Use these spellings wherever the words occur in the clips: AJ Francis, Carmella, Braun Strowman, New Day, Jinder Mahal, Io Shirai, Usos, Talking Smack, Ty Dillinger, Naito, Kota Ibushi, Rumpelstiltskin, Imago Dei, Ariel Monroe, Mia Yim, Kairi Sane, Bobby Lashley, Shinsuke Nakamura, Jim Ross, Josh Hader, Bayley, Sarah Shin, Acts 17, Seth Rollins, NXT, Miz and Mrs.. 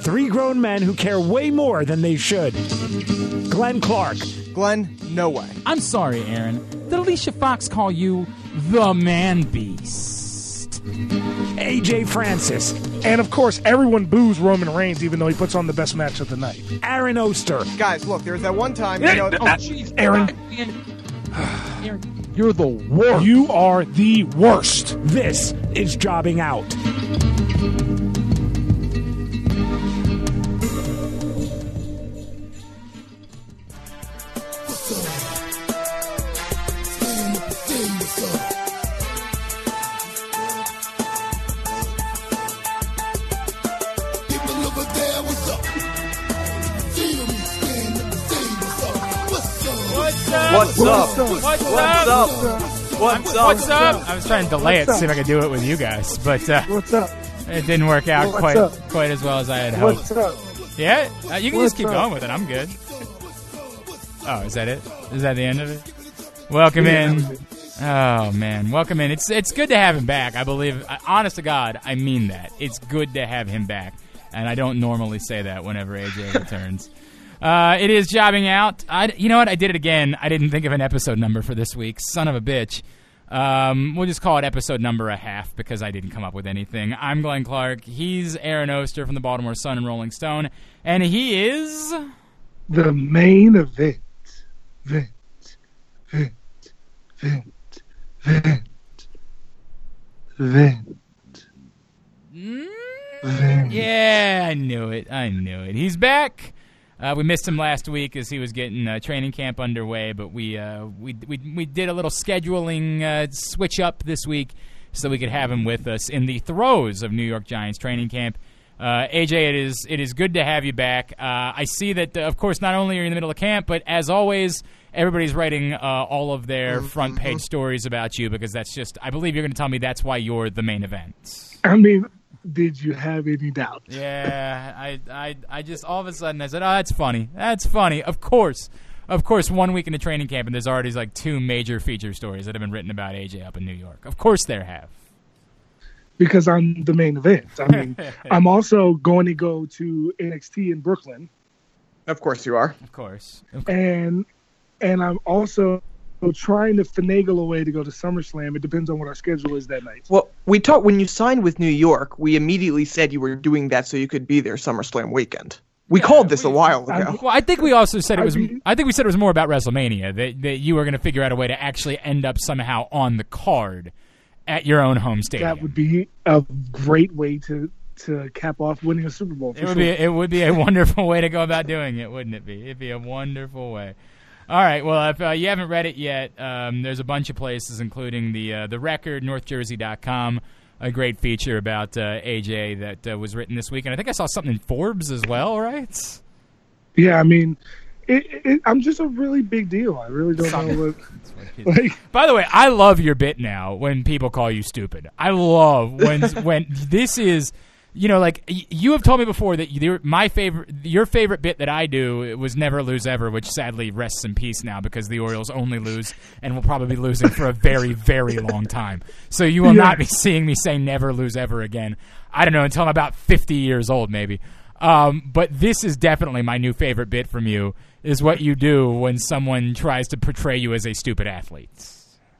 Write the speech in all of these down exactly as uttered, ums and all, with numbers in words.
Three grown men who care way more than they should. Glenn Clark. Glenn, no way. I'm sorry, Aaron. Did Alicia Fox call you the man beast? A J Francis. And, of course, everyone boos Roman Reigns, even though he puts on the best match of the night. Aaron Oster. Guys, look, there was that one time. You know, oh, jeez. Aaron. Aaron. You're the worst. You are the worst. This is Jobbing Out. What's up? What's up? What's up? What's up? I was trying to delay it to see if I could do it with you guys, but uh, what's up? It didn't work out what's quite up? quite as well as I had hoped. What's up? Yeah, uh, you can what's just keep up? going with it. I'm good. Oh, is that it? Is that the end of it? Welcome in. Oh man, welcome in. It's it's good to have him back. I believe, honest to God, I mean that. It's good to have him back, and I don't normally say that whenever A J returns. Uh, it is Jobbing Out. I, you know what? I did it again. I didn't think of an episode number for this week. Son of a bitch. Um, we'll just call it episode number a half because I didn't come up with anything. I'm Glenn Clark. He's Aaron Oster from the Baltimore Sun and Rolling Stone. And he is... the main event. Vent. Vent. Vent. Vent. Vent. Mm? Vent. Yeah, I knew it. I knew it. He's back. Uh, we missed him last week as he was getting uh, training camp underway, but we, uh, we we we did a little scheduling uh, switch up this week so we could have him with us in the throes of New York Giants training camp. Uh, A J, it is it is good to have you back. Uh, I see that, uh, of course, not only are you in the middle of camp, but as always, everybody's writing uh, all of their front page stories about you because that's just. I believe you're going to tell me that's why you're the main event. I mean. Did you have any doubt? Yeah, I, I, I just all of a sudden I said, oh, that's funny. That's funny. Of course. Of course, one week in the training camp, and there's already like two major feature stories that have been written about A J up in New York. Of course there have. Because I'm the main event. I mean, I'm also going to go to N X T in Brooklyn. Of course you are. Of course. Of course. And, and I'm also... trying to finagle a way to go to SummerSlam. It depends on what our schedule is that night. Well, we talked when you signed with New York, we immediately said you were doing that so you could be there SummerSlam weekend. We yeah, called this we, a while ago. I, well, I think we also said it was. I, mean, I think we said it was more about WrestleMania that that you were going to figure out a way to actually end up somehow on the card at your own home stadium. That would be a great way to. to cap off winning a Super Bowl. It would sure. be. It would be a wonderful way to go about doing it, wouldn't it be? It'd be a wonderful way. All right, well, if uh, you haven't read it yet, um, there's a bunch of places, including the uh, the Record, north jersey dot com, a great feature about uh, A J that uh, was written this week. And I think I saw something in Forbes as well, right? Yeah, I mean, it, it, I'm just a really big deal. I really don't something. know what... like, by the way, I love your bit now when people call you stupid. I love when when this is... You know, like, you have told me before that you, my favorite, your favorite bit that I do it was Never Lose Ever, which sadly rests in peace now because the Orioles only lose and will probably be losing for a very, very long time. So you will yeah. not be seeing me say Never Lose Ever again. I don't know, until I'm about fifty years old maybe. Um, but this is definitely my new favorite bit from you, is what you do when someone tries to portray you as a stupid athlete.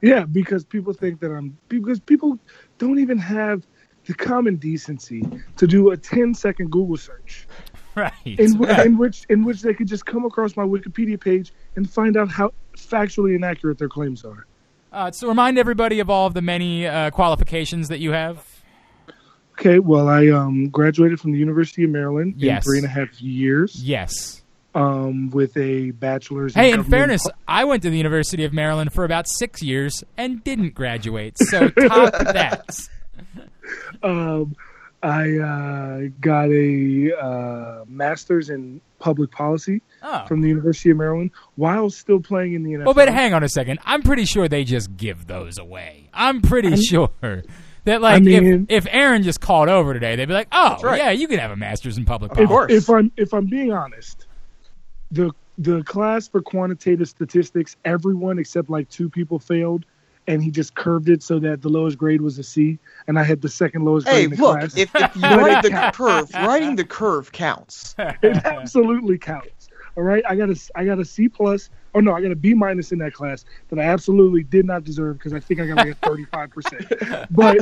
Yeah, because people think that I'm – because people don't even have – the common decency to do a ten second Google search, right? In, w- right. in which in which they could just come across my Wikipedia page and find out how factually inaccurate their claims are. Uh, so remind everybody of all of the many uh, qualifications that you have. Okay, well, I um, graduated from the University of Maryland yes. in three and a half years. Yes. Um, with a bachelor's. Hey, in, in fairness, I went to the University of Maryland for about six years and didn't graduate. So top that. Um, I uh, got a uh, master's in public policy oh. from the University of Maryland while still playing in the N F L. Oh, but hang on a second. I'm pretty sure they just give those away. I'm pretty I mean, sure that like I mean, if, if Aaron just called over today, they'd be like, oh, right. yeah, you can have a master's in public policy. Of course. If I'm, if I'm being honest, the, the class for quantitative statistics, everyone except like two people failed. and he just curved it so that the lowest grade was a C, and I had the second lowest grade hey, in the look, class. Hey, look, if, if you write the curve, writing the curve counts. It absolutely counts. All right, I got a, I got a C plus, or no, I got a B minus in that class that I absolutely did not deserve because I think I got like a thirty-five percent. But,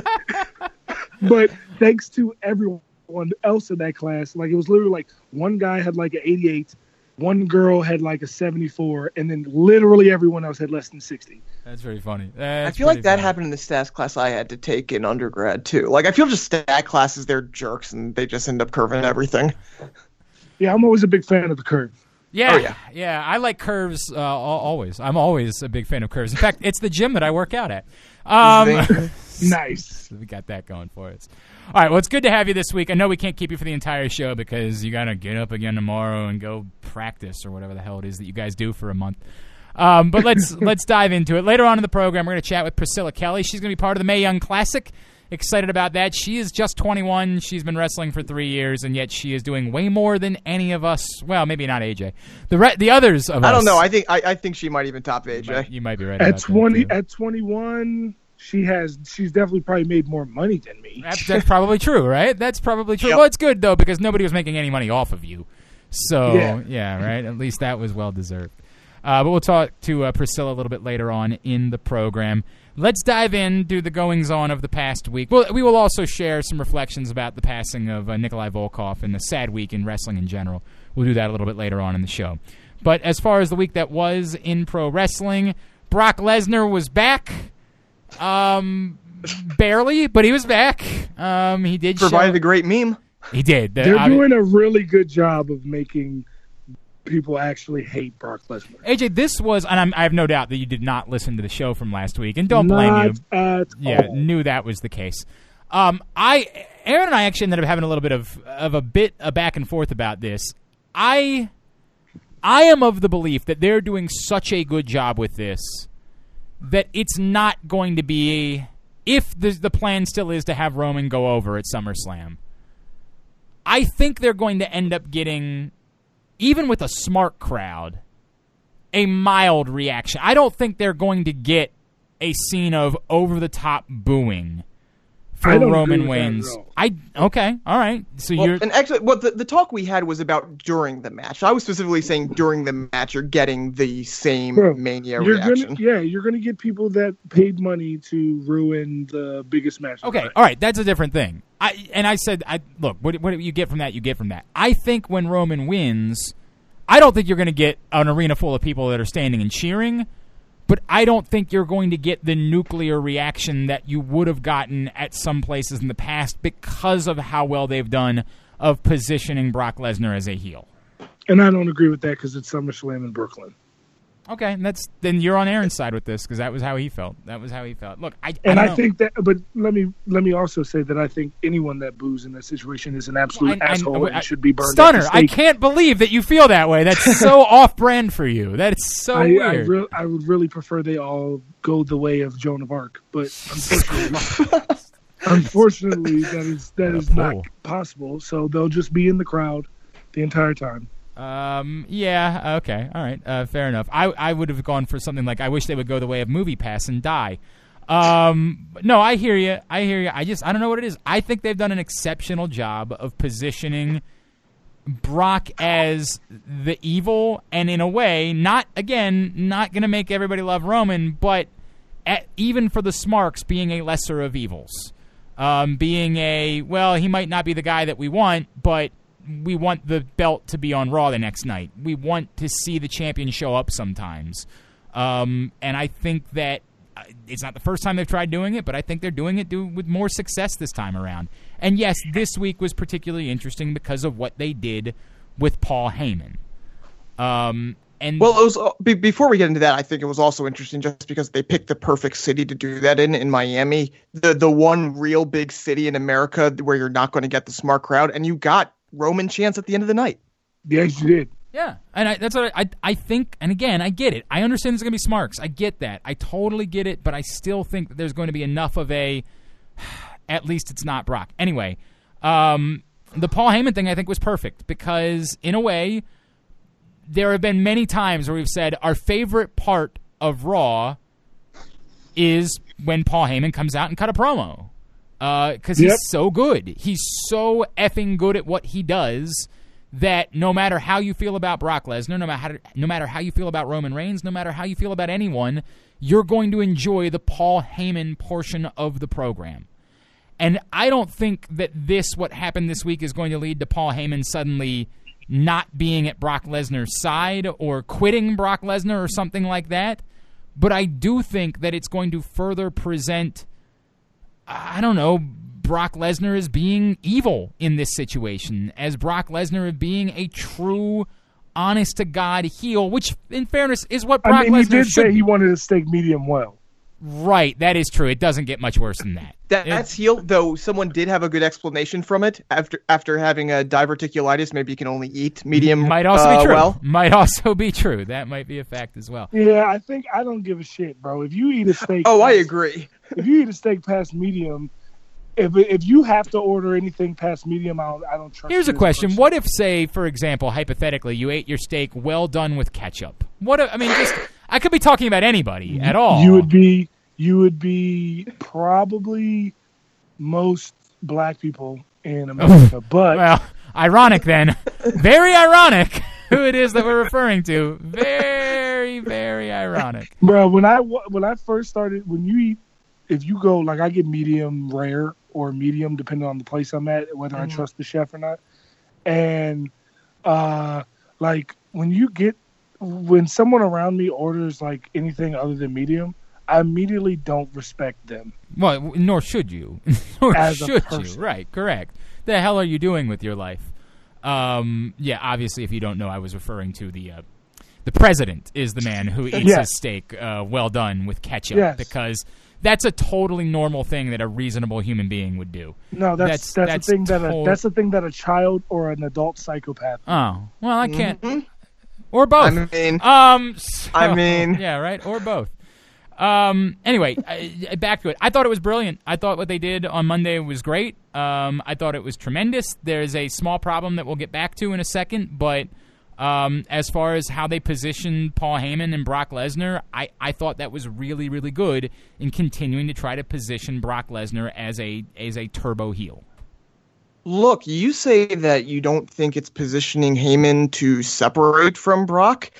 but thanks to everyone else in that class, like it was literally like one guy had like an eighty-eight, one girl had like a seventy-four, and then literally everyone else had less than sixty. That's very funny. That's I feel like that funny. happened in the stats class I had to take in undergrad too. Like I feel just stat classes, they're jerks and they just end up curving everything. Yeah, I'm always a big fan of the curve. Yeah, oh, yeah, yeah. I like curves uh, always. I'm always a big fan of curves. In fact, it's the gym that I work out at. Um, nice. We got that going for us. All right, well, it's good to have you this week. I know we can't keep you for the entire show because you got to get up again tomorrow and go practice or whatever the hell it is that you guys do for a month. Um, but let's let's dive into it. Later on in the program, we're going to chat with Priscilla Kelly. She's going to be part of the Mae Young Classic. Excited about that. She is just twenty-one. She's been wrestling for three years, and yet she is doing way more than any of us. Well, maybe not A J. The re- the others of us. I don't us. know. I think I, I think she might even top A J. You might, you might be right. At twenty, at twenty-one, she has. She's definitely probably made more money than me. That's, that's probably true, right? That's probably true. Yep. Well, it's good though because nobody was making any money off of you. So yeah, yeah right. At least that was well deserved. Uh, but we'll talk to uh, Priscilla a little bit later on in the program. Let's dive in, do the goings-on of the past week. Well, we will also share some reflections about the passing of uh, Nikolai Volkoff and the sad week in wrestling in general. We'll do that a little bit later on in the show. But as far as the week that was in pro wrestling, Brock Lesnar was back. Um, barely, but he was back. Um, he did Provided show. a great meme. He did. They're uh, doing a really good job of making people actually hate Brock Lesnar. A J, this was, and I'm, I have no doubt that you did not listen to the show from last week, and don't not blame you. Yeah, all. Knew that was the case. Um, I, Aaron and I actually ended up having a little bit of, of a bit a back and forth about this. I, I am of the belief that they're doing such a good job with this that it's not going to be, if the the plan still is to have Roman go over at SummerSlam, I think they're going to end up getting, even with a smart crowd, a mild reaction. I don't think they're going to get a scene of over-the-top booing for Roman Reigns. I okay, all right. So well, you're and actually, well, the, the talk we had was about during the match. I was specifically saying during the match, you're getting the same Bro, mania you're reaction. Gonna, yeah, you're going to get people that paid money to ruin the biggest match. Okay, all right, that's a different thing. I and I said, I look, what what you get from that, you get from that. I think when Roman wins, I don't think you're going to get an arena full of people that are standing and cheering. But I don't think you're going to get the nuclear reaction that you would have gotten at some places in the past because of how well they've done of positioning Brock Lesnar as a heel. And I don't agree with that because it's SummerSlam in Brooklyn. Okay, and that's then you're on Aaron's side with this because that was how he felt. That was how he felt. Look, I and I, I think that, but let me let me also say that I think anyone that boos in that situation is an absolute well, I, asshole I, I, and should be burned. Stunner, I can't believe that you feel that way. That's so off-brand for you. That is so I, weird. I, re- I would really prefer they all go the way of Joan of Arc, but unfortunately, unfortunately that is that is not possible. So they'll just be in the crowd the entire time. Um. Yeah. Okay. All right. Uh, fair enough. I I would have gone for something like I wish they would go the way of MoviePass and die. Um. No, I hear you. I hear you. I just I don't know what it is. I think they've done an exceptional job of positioning Brock as the evil, and in a way, not again, not gonna make everybody love Roman, but at, even for the smarks, being a lesser of evils, um, being a well, he might not be the guy that we want, but we want the belt to be on Raw the next night. We want to see the champion show up sometimes. Um, and I think that it's not the first time they've tried doing it, but I think they're doing it do- with more success this time around. And, yes, this week was particularly interesting because of what they did with Paul Heyman. Um, and well, it was, uh, be- before we get into that, I think it was also interesting just because they picked the perfect city to do that in, in Miami, the the one real big city in America where you're not going to get the smart crowd, and you got Roman chance at the end of the night. Yes, you did. Yeah, and I, that's what I, I I think, and again, I get it. I understand there's going to be smarks. I get that. I totally get it, but I still think that there's going to be enough of a, at least it's not Brock. Anyway, um, the Paul Heyman thing I think was perfect because, in a way, there have been many times where we've said our favorite part of Raw is when Paul Heyman comes out and cut a promo. Because uh, yep. he's so good. He's so effing good at what he does that no matter how you feel about Brock Lesnar, no matter how, no matter how you feel about Roman Reigns, no matter how you feel about anyone, you're going to enjoy the Paul Heyman portion of the program. And I don't think that this, what happened this week, is going to lead to Paul Heyman suddenly not being at Brock Lesnar's side or quitting Brock Lesnar or something like that. But I do think that it's going to further present... I don't know, Brock Lesnar is being evil in this situation, as Brock Lesnar is being a true, honest-to-God heel, which, in fairness, is what Brock Lesnar should be. I mean, Lesnar he did say be. He wanted to steak medium well. Right, that is true. It doesn't get much worse than that. that that's heel, though someone did have a good explanation from it. After after having a diverticulitis, maybe you can only eat medium might also uh, be true. well. Might also be true. That might be a fact as well. Yeah, I think I don't give a shit, bro. If you eat a steak... Oh, I agree. If you eat a steak past medium, if if you have to order anything past medium, I don't, I don't trust you. Here's a question. Person. What if, say, for example, hypothetically, you ate your steak well done with ketchup? What if, I mean, just I could be talking about anybody at all. You would be you would be probably most black people in America. But well, ironic then. Very ironic who it is that we're referring to. Very, very ironic. Bro, when I when I first started, when you eat if you go, like I get medium rare or medium, depending on the place I'm at, whether mm-hmm. I trust the chef or not. And uh, like when you get, when someone around me orders like anything other than medium, I immediately don't respect them. Well, nor should you. nor As should you. Right. Correct. The hell are you doing with your life? Um, yeah. Obviously, if you don't know, I was referring to the, uh, the president is the man who eats yes. his steak uh, well done with ketchup yes. because that's a totally normal thing that a reasonable human being would do. No, that's that's, that's, that's, a, thing that a, that's a thing that a child or an adult psychopath would do. Oh, well, I can't. Mm-hmm. Or both. I mean. Um, so, I mean. Yeah, right? Or both. Um, anyway, I, back to it. I thought it was brilliant. I thought what they did on Monday was great. Um, I thought it was tremendous. There's a small problem that we'll get back to in a second, but... Um, as far as how they positioned Paul Heyman and Brock Lesnar, I, I thought that was really, really good in continuing to try to position Brock Lesnar as a as a turbo heel. Look, you say that you don't think it's positioning Heyman to separate from Brock,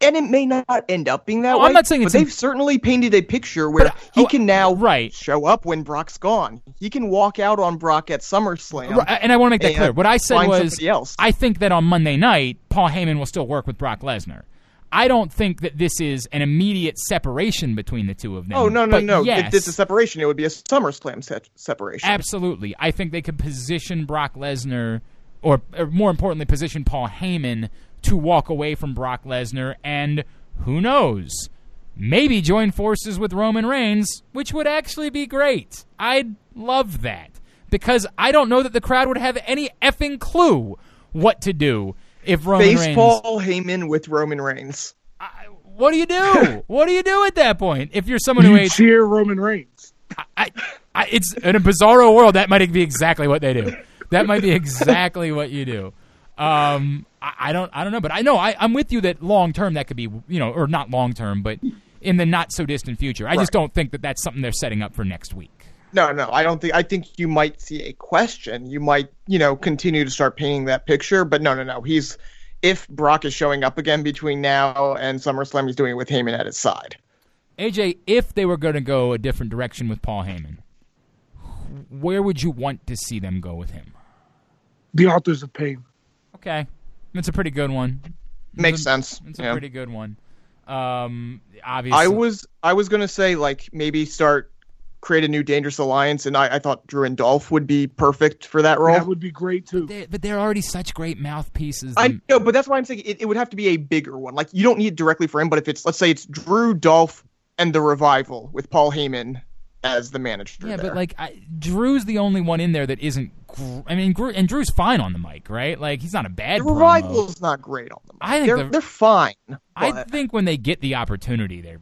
and it may not end up being that oh, way. I'm not saying it's but they've in- certainly painted a picture where but, he oh, can now right. show up when Brock's gone. He can walk out on Brock at SummerSlam. Right, and I want to make that clear. What I said was, else. I think that on Monday night, Paul Heyman will still work with Brock Lesnar. I don't think that this is an immediate separation between the two of them. Oh, no, no, but no. Yes, if this is separation, it would be a SummerSlam se- separation. Absolutely. I think they could position Brock Lesnar, or, or more importantly, position Paul Heyman to walk away from Brock Lesnar and, who knows, maybe join forces with Roman Reigns, which would actually be great. I'd love that because I don't know that the crowd would have any effing clue what to do. If Roman Face Reigns, Paul Heyman with Roman Reigns. I, what do you do? What do you do at that point? If you're someone you who hates, cheer Roman Reigns. I, I, I, it's in a bizarro world. That might be exactly what they do. That might be exactly what you do. Um, I, I don't. I don't know, but I know I, I'm with you that long term that could be, you know, or not long term, but in the not so distant future. I right. just don't think that that's something they're setting up for next week. No, no, I don't think. I think you might see a question. You might, you know, continue to start painting that picture. But no, no, no. He's if Brock is showing up again between now and SummerSlam, he's doing it with Heyman at his side. A J, if they were going to go a different direction with Paul Heyman, where would you want to see them go with him? The Authors of Pain. Okay, it's a pretty good one. It's Makes a, sense. It's yeah. a pretty good one. Um, obviously, I was I was going to say like maybe start. Create a new Dangerous Alliance, and I, I thought Drew and Dolph would be perfect for that role. That would be great, too. But they're, but they're already such great mouthpieces. I and... know, but that's why I'm saying it, it would have to be a bigger one. Like, you don't need it directly for him, but if it's, let's say it's Drew, Dolph, and The Revival with Paul Heyman as the manager Yeah, there. But, like, I, Drew's the only one in there that isn't... Gr- I mean, Gr- and Drew's fine on the mic, right? Like, he's not a bad The Revival's promo. Not great on the mic. I think they're, the... they're fine. But... I think when they get the opportunity, they're...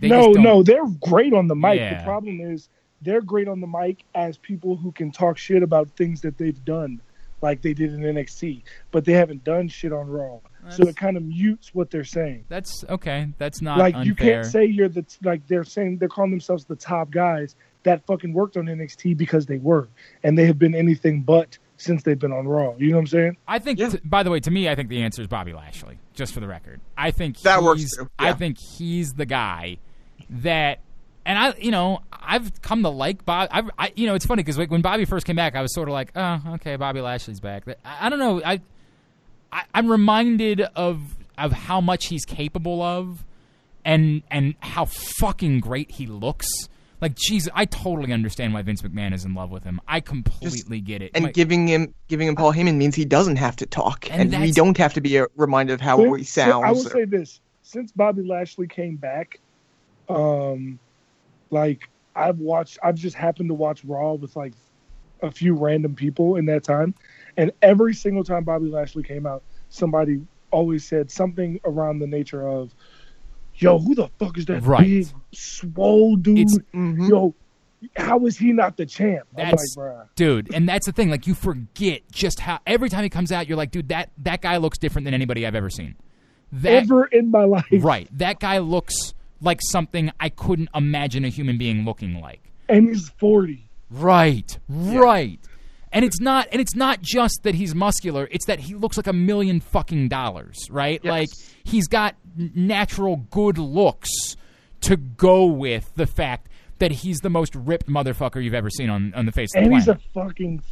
No, no, they're great on the mic. Yeah. The problem is they're great on the mic as people who can talk shit about things that they've done, like they did in N X T, but they haven't done shit on Raw. That's, so it kind of mutes what they're saying. That's okay. That's not like unfair. You can't say you're the like they're saying they're calling themselves the top guys that fucking worked on N X T, because they were, and they have been anything but since they've been on Raw. You know what I'm saying? I think. Yeah. T- by the way, to me, I think the answer is Bobby Lashley. Just for the record, I think that works. Yeah. I think he's the guy that. And I, you know, I've come to like Bob. I, I you know, it's funny because like when Bobby first came back, I was sort of like, oh, okay, Bobby Lashley's back. I, I don't know. I, I, I'm reminded of of how much he's capable of, and and how fucking great he looks. Like, jeez, I totally understand why Vince McMahon is in love with him. I completely Just, get it. And like, giving him giving him Paul Heyman means he doesn't have to talk, and, and we don't have to be reminded of how he sounds. I will or, say this: since Bobby Lashley came back, um. Like, I've watched, I've just happened to watch Raw with, like, a few random people in that time. And every single time Bobby Lashley came out, somebody always said something around the nature of, yo, who the fuck is that right. big, swole dude? Mm-hmm. Yo, how is he not the champ? That's, I'm like, bruh. Dude, and that's the thing. Like, you forget just how, every time he comes out, you're like, dude, that, that guy looks different than anybody I've ever seen. That, ever in my life. Right. That guy looks like something I couldn't imagine a human being looking like. And he's forty. Right, right. Yeah. And it's not and it's not just that he's muscular, it's that he looks like a million fucking dollars, right? Yes. Like, he's got natural good looks to go with the fact that he's the most ripped motherfucker you've ever seen on, on the face of the planet. And he's a fucking...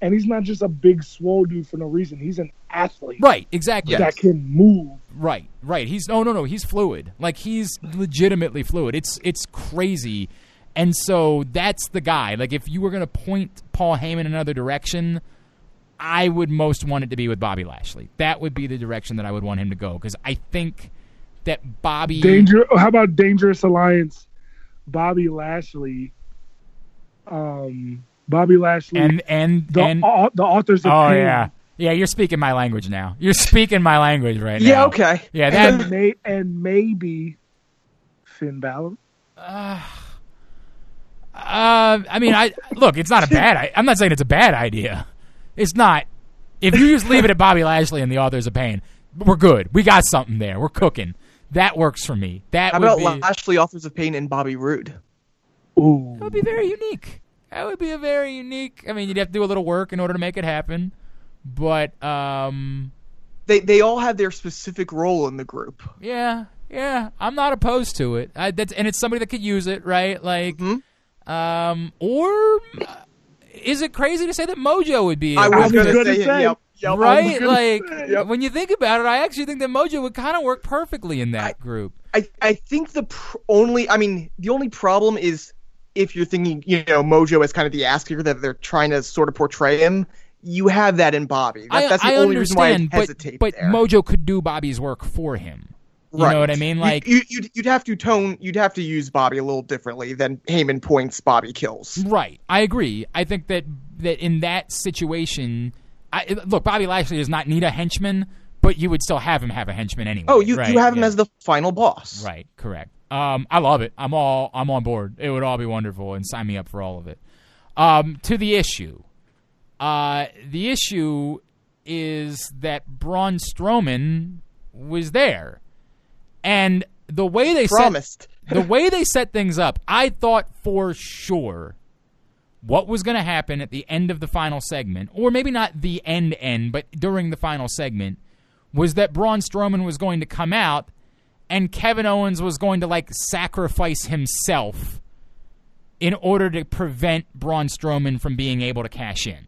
And he's not just a big, swole dude for no reason. He's an athlete. Right, exactly. That yes. can move. Right, right. He's no, no, no. He's fluid. Like, he's legitimately fluid. It's it's crazy. And so that's the guy. Like, if you were going to point Paul Heyman in another direction, I would most want it to be with Bobby Lashley. That would be the direction that I would want him to go. Because I think that Bobby... Danger. How about Dangerous Alliance? Bobby Lashley... Um... Bobby Lashley and and the, and, uh, the authors of oh, pain. yeah. Yeah, you're speaking my language now. You're speaking my language right now. Yeah, okay. Yeah, that, and, may, and maybe Finn Balor. Uh, uh, I mean, I look, it's not a bad I, I'm not saying it's a bad idea. It's not. If you just leave it at Bobby Lashley and the authors of pain, we're good. We got something there. We're cooking. That works for me. That How would about be, Lashley, authors of pain, and Bobby Roode? Ooh. That would be very unique. That would be a very unique... I mean, you'd have to do a little work in order to make it happen, but... Um, they they all have their specific role in the group. Yeah, yeah. I'm not opposed to it. I, that's, and it's somebody that could use it, right? Like, mm-hmm. um, Or uh, is it crazy to say that Mojo would be... I was, was going to say, say it, yep. yep right? Like, say, yep. when you think about it, I actually think that Mojo would kind of work perfectly in that I, group. I, I think the pr- only... I mean, the only problem is... If you're thinking, you know, Mojo as kind of the asker that they're trying to sort of portray him, you have that in Bobby. That, I, that's the I only reason why I hesitate but, but there. Mojo could do Bobby's work for him. You right. know what I mean? Like you, you, you'd, you'd have to tone, you'd have to use Bobby a little differently than Heyman points, Bobby kills. Right. I agree. I think that that in that situation, I, look, Bobby Lashley does not need a henchman, but you would still have him have a henchman anyway. Oh, you right? you have him yeah. as the final boss. Right. Correct. Um, I love it. I'm all I'm on board. It would all be wonderful, and sign me up for all of it. Um, to the issue, uh, the issue is that Braun Strowman was there, and the way they promised set, the way they set things up, I thought for sure what was going to happen at the end of the final segment, or maybe not the end end, but during the final segment, was that Braun Strowman was going to come out. And Kevin Owens was going to, like, sacrifice himself in order to prevent Braun Strowman from being able to cash in.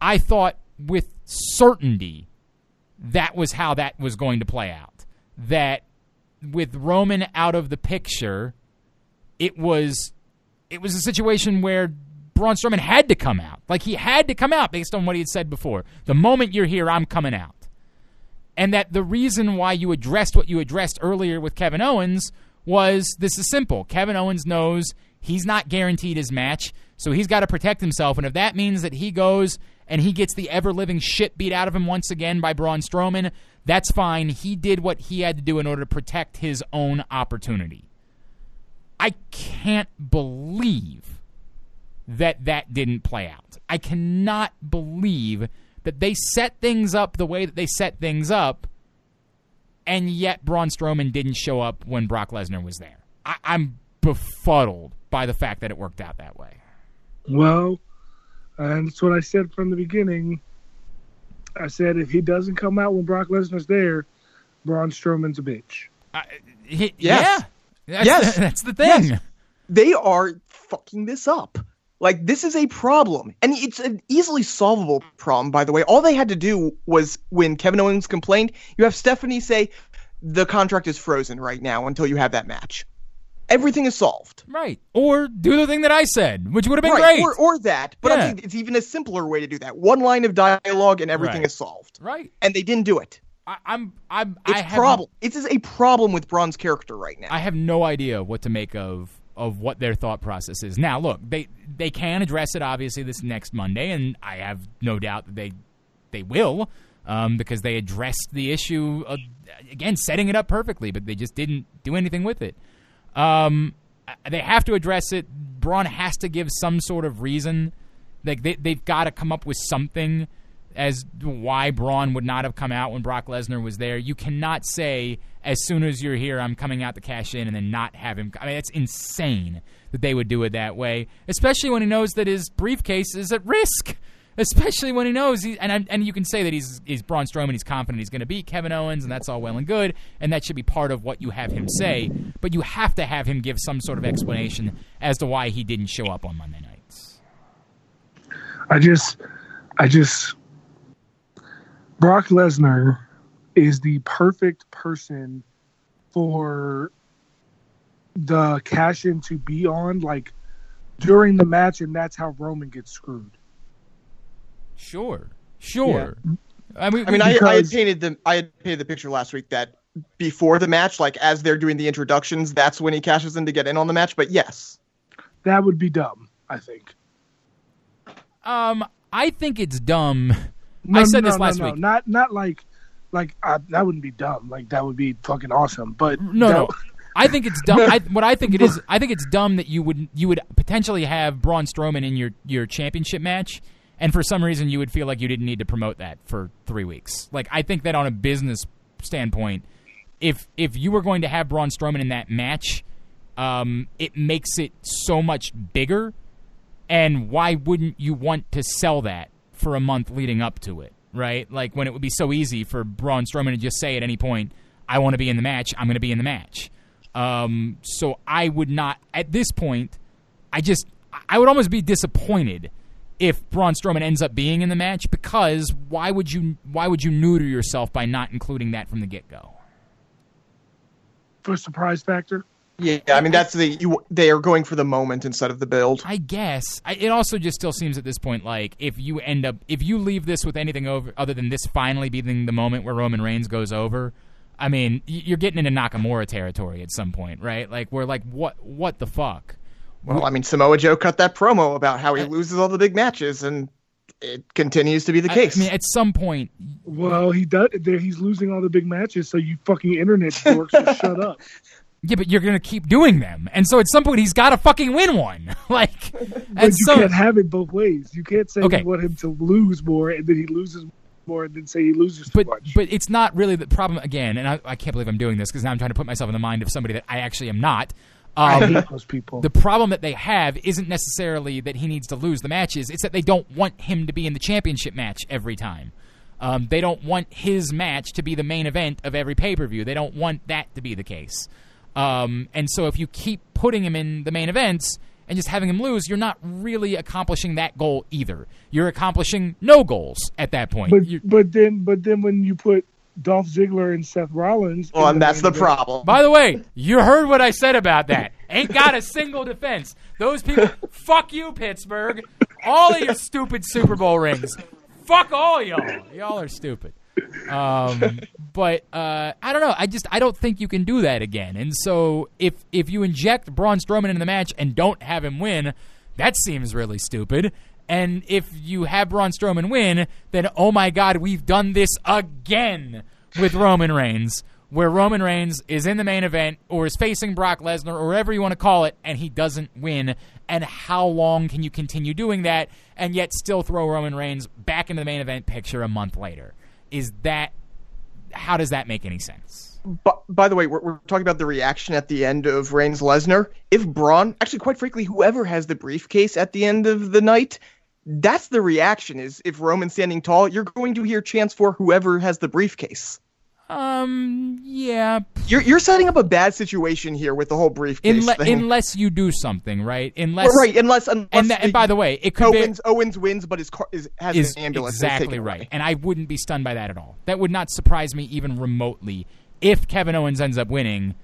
I thought with certainty that was how that was going to play out. That with Roman out of the picture, it was it was a situation where Braun Strowman had to come out. Like, he had to come out based on what he had said before. The moment you're here, I'm coming out. And that the reason why you addressed what you addressed earlier with Kevin Owens was this is simple. Kevin Owens knows he's not guaranteed his match, so he's got to protect himself. And if that means that he goes and he gets the ever-living shit beat out of him once again by Braun Strowman, that's fine. He did what he had to do in order to protect his own opportunity. I can't believe that that didn't play out. I cannot believe that they set things up the way that they set things up and yet Braun Strowman didn't show up when Brock Lesnar was there. I- I'm befuddled by the fact that it worked out that way. Well, and that's what I said from the beginning. I said if he doesn't come out when Brock Lesnar's there, Braun Strowman's a bitch. Uh, he, yes. Yeah. That's, yes. The, that's the thing. Yes. They are fucking this up. Like, this is a problem. And it's an easily solvable problem, by the way. All they had to do was, when Kevin Owens complained, you have Stephanie say, the contract is frozen right now until you have that match. Everything is solved. Right. Or do the thing that I said, which would have been right. great. Or, or that. But yeah. I think it's even a simpler way to do that. One line of dialogue and everything right. is solved. Right. And they didn't do it. I, I'm, I'm, it's I problem. It is a problem with Braun's character right now. I have no idea what to make of of what their thought process is. Now, look, they they can address it, obviously, this next Monday, and I have no doubt that they, they will, um, because they addressed the issue, of, again, setting it up perfectly, but they just didn't do anything with it. Um, they have to address it. Braun has to give some sort of reason. Like they, they've got to come up with something as why Braun would not have come out when Brock Lesnar was there. You cannot say, as soon as you're here, I'm coming out to cash in and then not have him. I mean, it's insane that they would do it that way, especially when he knows that his briefcase is at risk, especially when he knows. He, and and you can say that he's, he's Braun Strowman, he's confident he's going to beat Kevin Owens, and that's all well and good, and that should be part of what you have him say. But you have to have him give some sort of explanation as to why he didn't show up on Monday nights. I just... I just... Brock Lesnar is the perfect person for the cash-in to be on, like, during the match, and that's how Roman gets screwed. Sure, sure. Yeah. I mean, I mean, because... I, I had painted the I had painted the picture last week that before the match, like, as they're doing the introductions, that's when he cashes in to get in on the match. But yes, that would be dumb. I think. Um, I think it's dumb. No, I said no, this last no, no. week. Not, not like, like uh, that wouldn't be dumb. Like that would be fucking awesome. But no, no. I think it's dumb. I, what I think it is, I think it's dumb that you would you would potentially have Braun Strowman in your, your championship match, and for some reason you would feel like you didn't need to promote that for three weeks. Like I think that on a business standpoint, if if you were going to have Braun Strowman in that match, um, it makes it so much bigger. And why wouldn't you want to sell that for a month leading up to it, right? Like, when it would be so easy for Braun Strowman to just say at any point, I want to be in the match, I'm going to be in the match. Um, so I would not, at this point, I just, I would almost be disappointed if Braun Strowman ends up being in the match, because why would you, why would you neuter yourself by not including that from the get-go? For surprise factor? Yeah, I mean, that's the, you, they are going for the moment instead of the build. I guess. I, it also just still seems at this point like if you end up, if you leave this with anything over other than this finally being the moment where Roman Reigns goes over, I mean, you're getting into Nakamura territory at some point, right? Like, we're like, what what the fuck? Well, we, I mean, Samoa Joe cut that promo about how he I, loses all the big matches, and it continues to be the case. I, I mean, at some point. Well, he does, he's losing all the big matches, so you fucking internet dorks will shut up. Yeah, but you're going to keep doing them. And so at some point, he's got to fucking win one. Like, but you so, can't have it both ways. You can't say okay. you want him to lose more, and then he loses more, and then say he loses too but, much. But it's not really the problem, again, and I, I can't believe I'm doing this because now I'm trying to put myself in the mind of somebody that I actually am not. Um, I hate those people. The problem that they have isn't necessarily that he needs to lose the matches. It's that they don't want him to be in the championship match every time. Um, they don't want his match to be the main event of every pay-per-view. They don't want that to be the case. Um, and so if you keep putting him in the main events and just having him lose, you're not really accomplishing that goal either. You're accomplishing no goals at that point. But, but then but then when you put Dolph Ziggler and Seth Rollins... Well, and the that's the event. problem. By the way, you heard what I said about that. Ain't got a single defense. Those people... Fuck you, Pittsburgh. All of your stupid Super Bowl rings. Fuck all y'all. Y'all are stupid. um, but uh, I don't know. I just I don't think you can do that again. And so if if you inject Braun Strowman into the match and don't have him win, that seems really stupid. And if you have Braun Strowman win, then oh my God, we've done this again with Roman Reigns, where Roman Reigns is in the main event or is facing Brock Lesnar or whatever you want to call it, and he doesn't win. And how long can you continue doing that and yet still throw Roman Reigns back into the main event picture a month later? Is that how does that make any sense? By, by the way, we're, we're talking about the reaction at the end of Reigns-Lesnar. If Braun, actually, quite frankly, whoever has the briefcase at the end of the night, that's the reaction. Is if Roman's standing tall, you're going to hear chants for whoever has the briefcase. Um, yeah. You're you're setting up a bad situation here with the whole briefcase Inle- thing. Unless you do something, right? Unless well, right, unless, unless and, the, the, and by the way, it could Owens, be Owens wins, but his car is, has is an ambulance. Exactly right. And I wouldn't be stunned by that at all. That would not surprise me even remotely. If Kevin Owens ends up winning,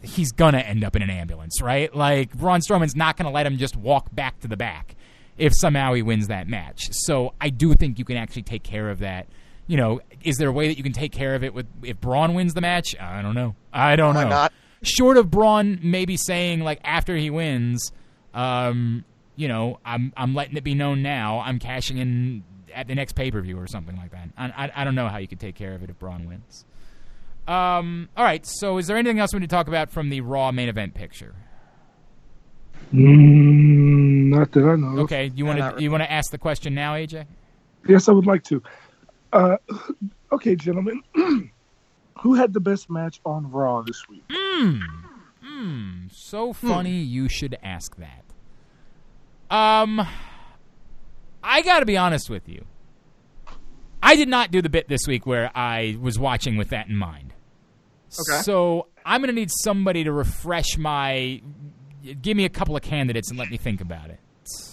he's gonna end up in an ambulance, right? Like Braun Strowman's not gonna let him just walk back to the back if somehow he wins that match. So I do think you can actually take care of that. You know, is there a way that you can take care of it with if Braun wins the match? I don't know. I don't Why know. Not? Short of Braun maybe saying, like, after he wins, um, you know, I'm I'm letting it be known now. I'm cashing in at the next pay-per-view or something like that. I, I, I don't know how you could take care of it if Braun wins. Um, all right, so is there anything else we need to talk about from the Raw main event picture? Mm, not that I know of. Okay, you want to you want to ask the question now, A J? Yes, I would like to. Uh, okay, gentlemen, who had the best match on Raw this week? Mm. Mm. So funny mm. you should ask that. Um, I gotta be honest with you. I did not do the bit this week where I was watching with that in mind. Okay. So I'm gonna need somebody to refresh my... Give me a couple of candidates and let me think about it.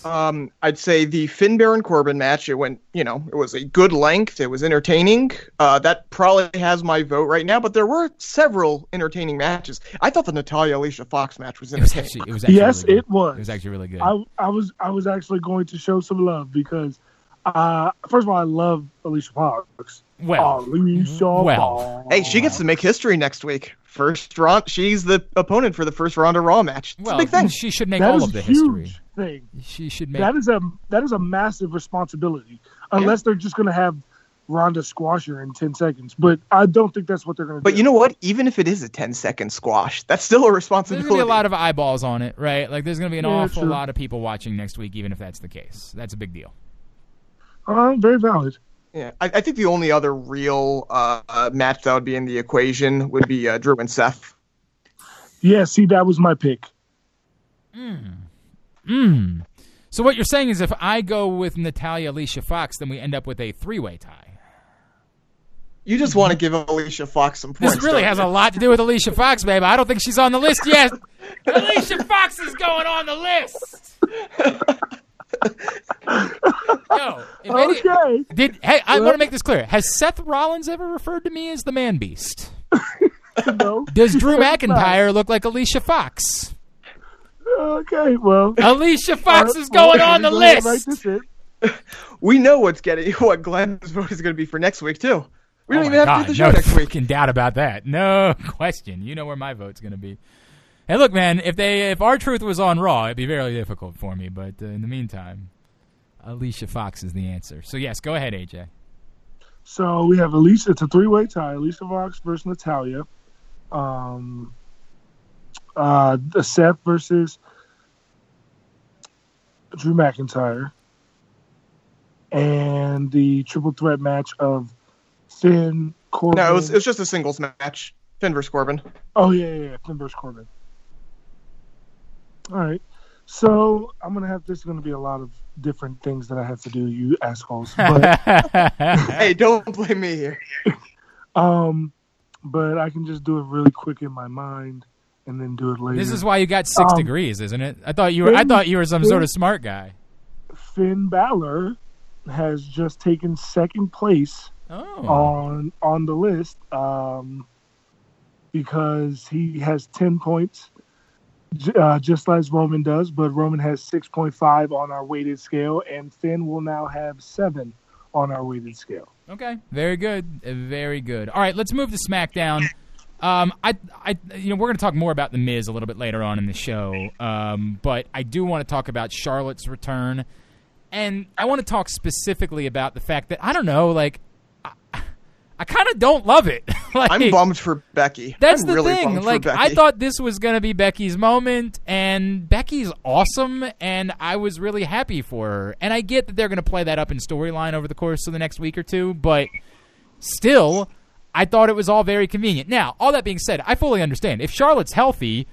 Um, I'd say the Finn Balor and Corbin match, it went, you know, it was a good length. It was entertaining. Uh, that probably has my vote right now, but there were several entertaining matches. I thought the Natalia Alicia Fox match was entertaining. It was actually, it was actually yes, really it was. It was actually really good. I, I was I was actually going to show some love because, uh, first of all, I love Alicia Fox. Well, Alicia well. Fox. Hey, she gets to make history next week. First round, she's the opponent for the first round of Raw match. It's well, a big thing. She should make that all of the history. Huge. Thing. She should make that is a that is a massive responsibility. Unless yeah. they're just going to have Ronda squash her in ten seconds, but I don't think that's what they're going to do. But you know what? Even if it is a ten second squash, that's still a responsibility. There's going to be a lot of eyeballs on it, right? Like there's going to be an yeah, awful sure. lot of people watching next week, even if that's the case. That's a big deal. Uh, very valid. Yeah, I, I think the only other real uh, uh, match that would be in the equation would be uh, Drew and Seth. Yeah, see, that was my pick. Hmm. Mm. So what you're saying is if I go with Natalia Alicia Fox, then we end up with a three-way tie. You just want to give Alicia Fox some points. This really has you? a lot to do with Alicia Fox, babe. I don't think she's on the list yet. Alicia Fox is going on the list. Yo, if okay. Any, did, hey, I well, want to make this clear. Has Seth Rollins ever referred to me as the man beast? No. Does Drew McIntyre look like Alicia Fox? Okay, well, Alicia Fox right, is going well, on the list. Right, that's it. We know what's getting what Glenn's vote is going to be for next week too. We don't oh even have God, to do the no show next week. No doubt about that. No question. You know where my vote's going to be. Hey, look, man, if they if R-Truth was on Raw, it'd be very difficult for me. But uh, in the meantime, Alicia Fox is the answer. So yes, go ahead, A J. So we have Alicia. It's a three-way tie: Alicia Fox versus Natalia. Um. Uh, Seth versus Drew McIntyre, and the triple threat match of Finn Corbin. No, it was, it was just a singles match. Finn versus Corbin. Oh yeah, yeah, yeah. Finn versus Corbin. All right, so I'm gonna have this is gonna be a lot of different things that I have to do. You assholes. But... hey, don't blame me here. um, but I can just do it really quick in my mind. And then do it later. This is why you got six um, degrees, isn't it? I thought you were. Finn, I thought you were some Finn, sort of smart guy. Finn Balor has just taken second place oh. on on the list um, because he has ten points, uh, just as Roman does. But Roman has six point five on our weighted scale, and Finn will now have seven on our weighted scale. Okay, very good, very good. All right, let's move to SmackDown. Um, I, I, you know, we're going to talk more about The Miz a little bit later on in the show, um, but I do want to talk about Charlotte's return, and I want to talk specifically about the fact that, I don't know, like, I, I kind of don't love it. Like, I'm bummed for Becky. That's I'm the really thing. Like, I thought this was going to be Becky's moment, and Becky's awesome, and I was really happy for her, and I get that they're going to play that up in storyline over the course of the next week or two, but still... I thought it was all very convenient. Now, all that being said, I fully understand. If Charlotte's healthy,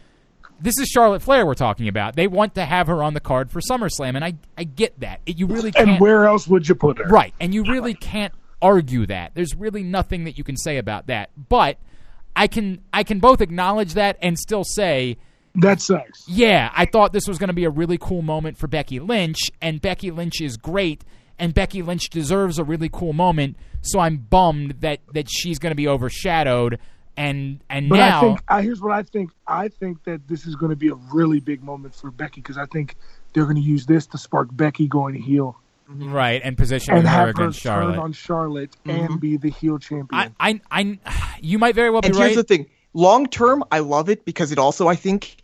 this is Charlotte Flair we're talking about. They want to have her on the card for SummerSlam, and I, I get that. It, you really can't, and where else would you put her? Right, and you really can't argue that. There's really nothing that you can say about that. But I can I can both acknowledge that and still say, that sucks. Yeah, I thought this was going to be a really cool moment for Becky Lynch, and Becky Lynch is great, and Becky Lynch deserves a really cool moment, so I'm bummed that, that she's going to be overshadowed. And and but now... I think, I, here's what I think. I think that this is going to be a really big moment for Becky, because I think they're going to use this to spark Becky going heel. Right, and position and her against Charlotte. And have her turn on Charlotte mm-hmm. and be the heel champion. I, I, I, you might very well be and right. And here's the thing. Long term, I love it, because it also, I think...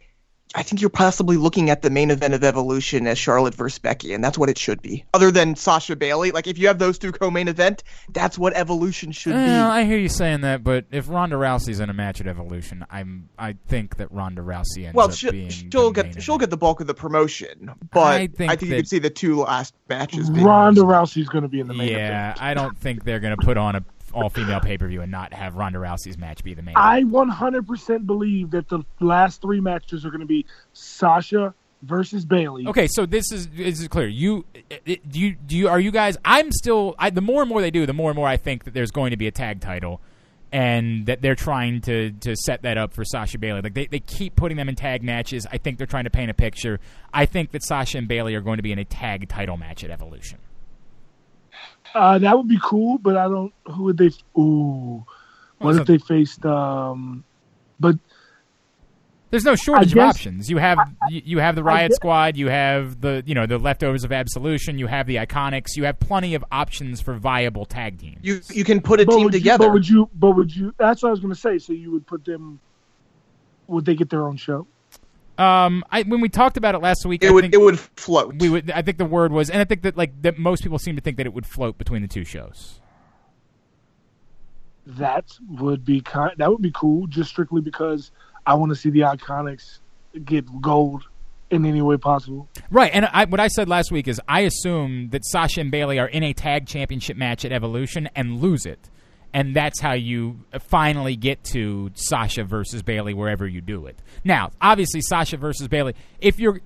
I think you're possibly looking at the main event of Evolution as Charlotte versus Becky, and that's what it should be. Other than Sasha Bailey, like if you have those two co-main event, that's what Evolution should well, be. I hear you saying that, but if Ronda Rousey's in a match at Evolution, I'm I think that Ronda Rousey ends well, up she, being she'll get event. she'll get the bulk of the promotion, but I think, I think you can see the two last matches. Being Ronda Rousey's going to be in the main yeah, event. Yeah, I don't think they're going to put on a all-female pay-per-view and not have Ronda Rousey's match be the main. I one hundred percent believe that the last three matches are going to be Sasha versus Bayley. Okay, so this is this is clear. You do you do you are you guys? I'm still. I, the more and more they do, the more and more I think that there's going to be a tag title, and that they're trying to to set that up for Sasha Bayley. Like they they keep putting them in tag matches. I think they're trying to paint a picture. I think that Sasha and Bayley are going to be in a tag title match at Evolution. Uh, that would be cool, but I don't. Who would they? Ooh, what if they faced? Um, but there's no shortage of options. You have I, you have the Riot Squad. You have the you know the leftovers of Absolution. You have the Iconics. You have plenty of options for viable tag teams. You you can put a but team together. You, but would you? But would you? That's what I was going to say. So you would put them. Would they get their own show? Um, I, when we talked about it last week, it I would think it would float. We would, I think the word was, and I think that like that most people seem to think that it would float between the two shows. That would be kind, that would be cool, just strictly because I want to see the Iconics get gold in any way possible. Right, and I, what I said last week is I assume that Sasha and Bayley are in a tag championship match at Evolution and lose it, and that's how you finally get to Sasha versus Bayley wherever you do it. Now, obviously, Sasha versus Bayley, if you're,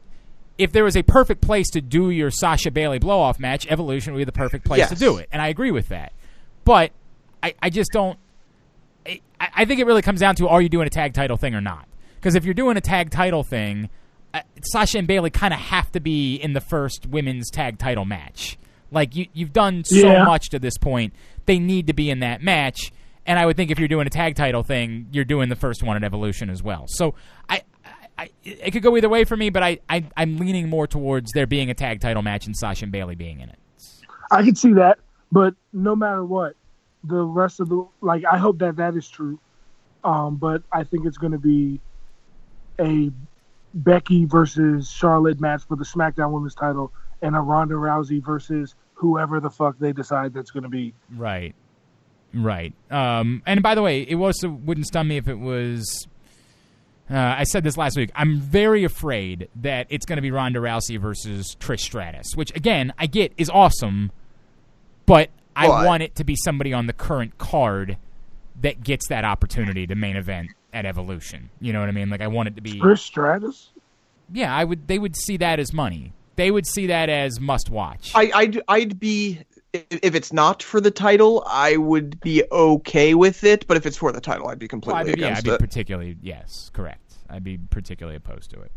if there was a perfect place to do your Sasha Bayley blow-off match, Evolution would be the perfect place yes. to do it, and I agree with that. But I, I just don't – I I think it really comes down to are you doing a tag title thing or not? Because if you're doing a tag title thing, uh, Sasha and Bayley kind of have to be in the first women's tag title match. Like, you, you've done so yeah. much to this point. They need to be in that match. And I would think if you're doing a tag title thing, you're doing the first one at Evolution as well. So I, I, it could go either way for me, but I, I, I'm leaning more towards there being a tag title match and Sasha and Bayley being in it. I can see that, but no matter what, the rest of the – like, I hope that that is true. Um, but I think it's going to be a Becky versus Charlotte match for the SmackDown Women's title and a Ronda Rousey versus – whoever the fuck they decide that's going to be. Right. Right. Um, and by the way, it also wouldn't stun me if it was... Uh, I said this last week. I'm very afraid that it's going to be Ronda Rousey versus Trish Stratus, which, again, I get is awesome, but I what? want it to be somebody on the current card that gets that opportunity to main event at Evolution. You know what I mean? Like, I want it to be... Trish Stratus? Yeah, I would. They would see that as money. They would see that as must-watch. I, I'd, I'd be... If it's not for the title, I would be okay with it. But if it's for the title, I'd be completely well, I'd be, against yeah, I'd it. Be particularly... Yes, correct. I'd be particularly opposed to it.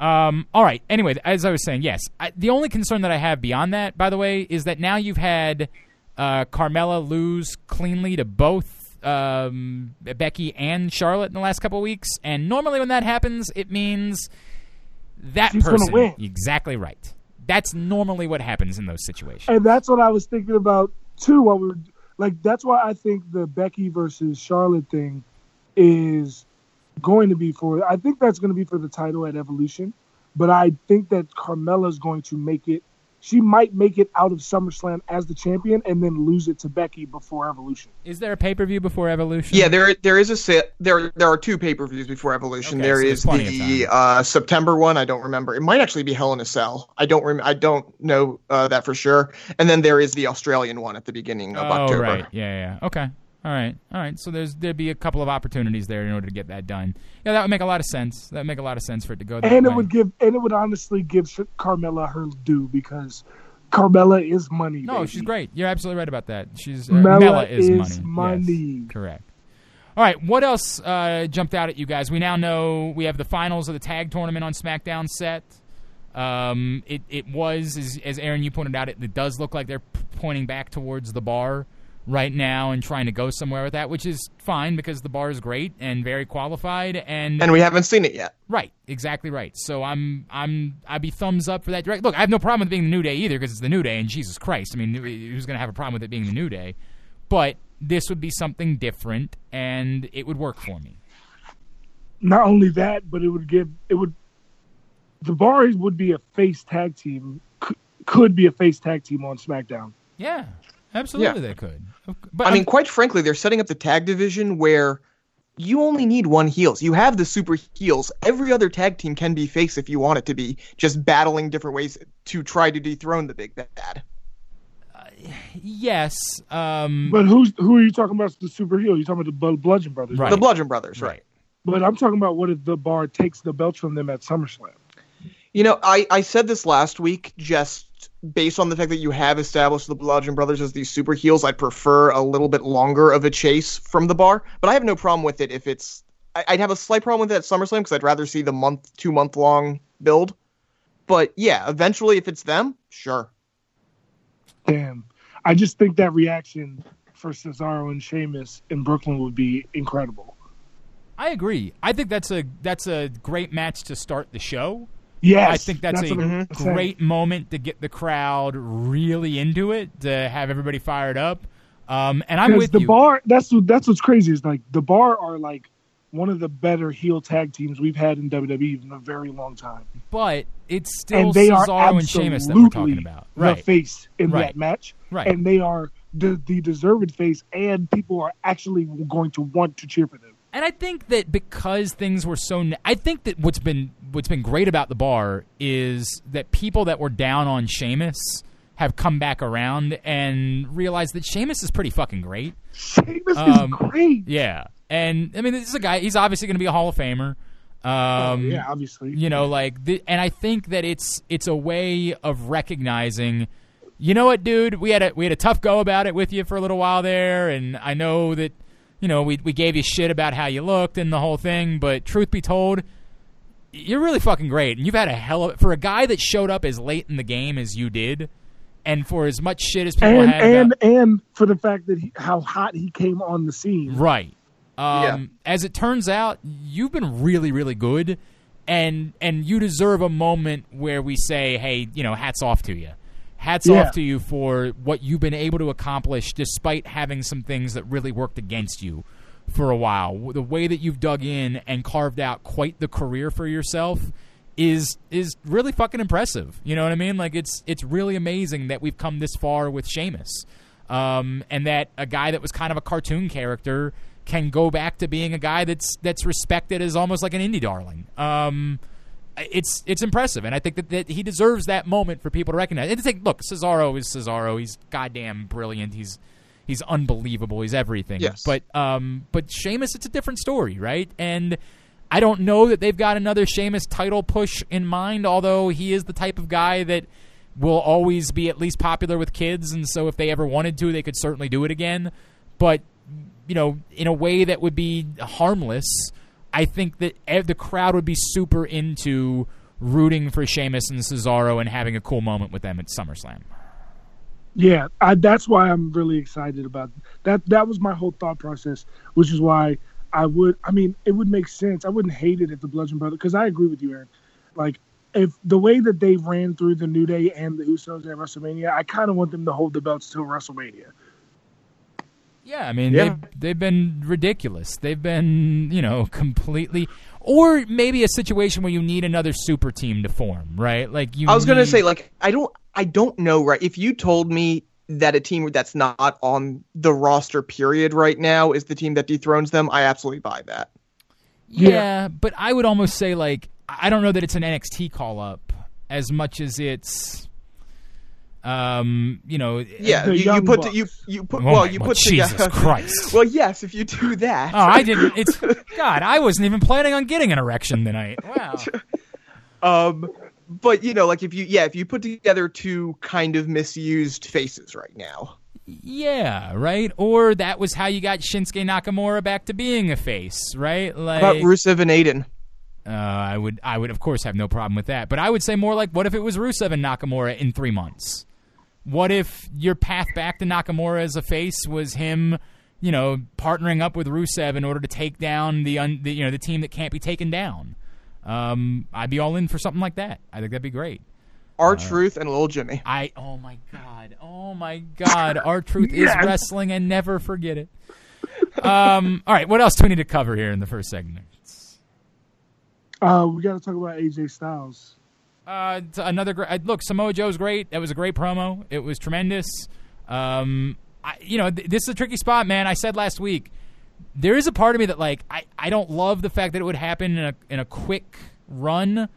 Um, all right. Anyway, as I was saying, yes. I, the only concern that I have beyond that, by the way, is that now you've had uh, Carmella lose cleanly to both um, Becky and Charlotte in the last couple of weeks. And normally when that happens, it means... That She's person, win. Exactly right. That's normally what happens in those situations. And that's what I was thinking about, too. While we were, like, that's why I think the Becky versus Charlotte thing is going to be for... I think that's going to be for the title at Evolution, but I think that Carmella's going to make it... She might make it out of SummerSlam as the champion and then lose it to Becky before Evolution. Is there a pay-per-view before Evolution? Yeah, there there is a set, there there are two pay-per-views before Evolution. Okay, there so is the uh, September one. I don't remember. It might actually be Hell in a Cell. I don't rem- I don't know uh, that for sure. And then there is the Australian one at the beginning of oh, October. Oh right. Yeah, yeah. Okay. All right, all right. So there's there'd be a couple of opportunities there in order to get that done. Yeah, that would make a lot of sense. That would make a lot of sense for it to go that and way. It would give, and it would honestly give Carmella her due, because Carmella is money. No, baby. She's great. You're absolutely right about that. She's uh, Mella is, is money. money. Yes, correct. All right, what else uh, jumped out at you guys? We now know we have the finals of the tag tournament on SmackDown set. Um, it it was, as, as Aaron, you pointed out, it, it does look like they're pointing back towards the bar right now and trying to go somewhere with that, which is fine because the bar is great and very qualified, and and we haven't seen it yet. Right, exactly right. So I'm I'm I'd be thumbs up for that. Direct. Look, I have no problem with it being the New Day either, because it's the New Day, and Jesus Christ, I mean, who's going to have a problem with it being the New Day? But this would be something different, and it would work for me. Not only that, but it would give it would the bar would be a face tag team, could, could be a face tag team on SmackDown. Yeah. Absolutely, yeah. They could. But I mean, I'm, quite frankly, they're setting up the tag division where you only need one heels. You have the super heels. Every other tag team can be face if you want it to be, just battling different ways to try to dethrone the big bad. Uh, yes. Um, but who's who are you talking about the super heel? You're talking about the Bludgeon Brothers. Right. The Bludgeon Brothers, right. right. But I'm talking about what if the bar takes the belts from them at SummerSlam. You know, I, I said this last week, just based on the fact that you have established the Bludgeon Brothers as these super heels, I'd prefer a little bit longer of a chase from the bar. But I have no problem with it if it's... I'd have a slight problem with it at SummerSlam, because I'd rather see the month, two-month-long build. But, yeah, eventually, if it's them, sure. Damn. I just think that reaction for Cesaro and Sheamus in Brooklyn would be incredible. I agree. I think that's a that's a great match to start the show. Yes, I think that's, that's a mm-hmm. great moment to get the crowd really into it, to have everybody fired up. Um, and I'm with the you. Bar, that's that's what's crazy is like the Bar are like one of the better heel tag teams we've had in W W E in a very long time. But it's still and they Cesaro are and Sheamus that we're talking about, right? The face in right. that match, right? And they are the, the deserved face, and people are actually going to want to cheer for them. And I think that because things were so, I think that what's been what's been great about the Bar is that people that were down on Sheamus have come back around and realized that Sheamus is pretty fucking great. Sheamus um, is great. Yeah, and I mean, this is a guy. He's obviously going to be a Hall of Famer. Um, yeah, yeah, obviously. You know, like, the, and I think that it's it's a way of recognizing, you know what, dude, we had a we had a tough go about it with you for a little while there, and I know that. You know, we we gave you shit about how you looked and the whole thing, but truth be told, you're really fucking great, and you've had a hell of for a guy that showed up as late in the game as you did, and for as much shit as people and, had, and about, and for the fact that he, how hot he came on the scene, right? Um, yeah. As it turns out, you've been really, really good, and and you deserve a moment where we say, hey, you know, hats off to you. Hats yeah. off to you for what you've been able to accomplish despite having some things that really worked against you for a while. The way that you've dug in and carved out quite the career for yourself is is really fucking impressive. You know what I mean? Like, it's it's really amazing that we've come this far with Sheamus. Um, and that a guy that was kind of a cartoon character can go back to being a guy that's that's respected as almost like an indie darling. Um It's it's impressive, and I think that, that he deserves that moment for people to recognize. It's like, look, Cesaro is Cesaro. He's goddamn brilliant. He's he's unbelievable. He's everything. Yes. But um, but Sheamus, it's a different story, right? And I don't know that they've got another Sheamus title push in mind. Although he is the type of guy that will always be at least popular with kids, and so if they ever wanted to, they could certainly do it again. But you know, in a way that would be harmless. I think that the crowd would be super into rooting for Sheamus and Cesaro and having a cool moment with them at SummerSlam. Yeah, I, that's why I'm really excited about that. That was my whole thought process, which is why I would, I mean, it would make sense. I wouldn't hate it if the Bludgeon Brothers, because I agree with you, Aaron. Like, if the way that they ran through the New Day and the Usos at WrestleMania, I kind of want them to hold the belts till WrestleMania. Yeah, I mean, yeah. They've, they've been ridiculous. They've been, you know, completely... Or maybe a situation where you need another super team to form, right? Like you. I was need... going to say, like, I don't I don't know, right? If you told me that a team that's not on the roster period right now is the team that dethrones them, I absolutely buy that. Yeah, yeah. But I would almost say, like, I don't know that it's an N X T call-up as much as it's... Um, you know, yeah, you, you put the, you you put oh well, you put Jesus together, Christ. Well, yes, if you do that. Oh, I didn't. It's God. I wasn't even planning on getting an erection tonight. Wow. Um, but you know, like if you yeah, if you put together two kind of misused faces right now. Yeah, right? Or that was how you got Shinsuke Nakamura back to being a face, right? Like, how about Rusev and Aiden? Uh, I would, I would, of course, have no problem with that. But I would say more like, what if it was Rusev and Nakamura in three months? What if your path back to Nakamura as a face was him, you know, partnering up with Rusev in order to take down the, un, the you know, the team that can't be taken down? Um, I'd be all in for something like that. I think that'd be great. R-Truth uh, and Lil Jimmy. I oh my god, oh my god, R-Truth yes. is wrestling and never forget it. Um, all right, what else do we need to cover here in the first segment? Uh, we got to talk about A J Styles. Uh, another great look. Samoa Joe's great. That was a great promo. It was tremendous. Um, I, you know, th- this is a tricky spot, man. I said last week there is a part of me that like I, I don't love the fact that it would happen in a in a quick run.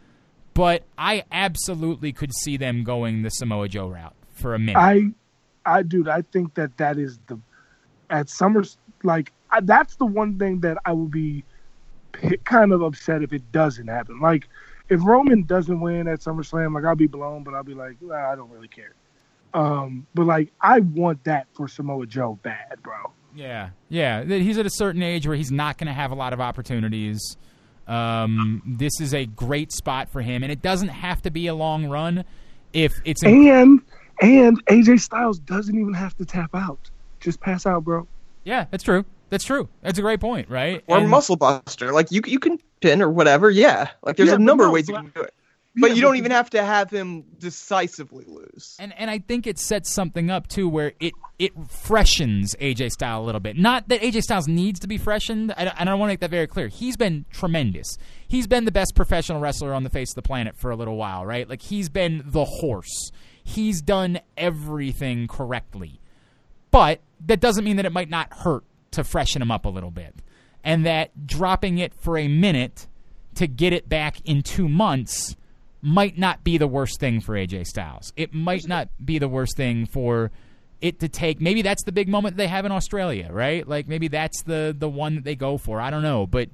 But I absolutely could see them going the Samoa Joe route for a minute. I, I, dude, I think that that is the at Summer like I, that's the one thing that I will be kind of upset if it doesn't happen. Like if Roman doesn't win at SummerSlam, like I'll be blown, but I'll be like, nah, I don't really care. Um, but like I want that for Samoa Joe bad, bro. Yeah, yeah. He's at a certain age where he's not going to have a lot of opportunities. Um, this is a great spot for him, and it doesn't have to be a long run. If it's in- and and A J Styles doesn't even have to tap out; just pass out, bro. Yeah, that's true. That's true. That's a great point, right? Or and- muscle buster, like you you can pin or whatever. Yeah, like there's yeah, a number no, of ways you can do it, but yeah, you don't but- even have to have him decisively lose. And and I think it sets something up too, where it it freshens A J Styles a little bit. Not that A J Styles needs to be freshened. I, I don't want to make that very clear. He's been tremendous. He's been the best professional wrestler on the face of the planet for a little while, right? Like, he's been the horse. He's done everything correctly. But that doesn't mean that it might not hurt to freshen him up a little bit. And that dropping it for a minute to get it back in two months might not be the worst thing for A J Styles. It might not be the worst thing for... it to take, maybe that's the big moment they have in Australia, right? Like maybe that's the the one that they go for. I don't know, but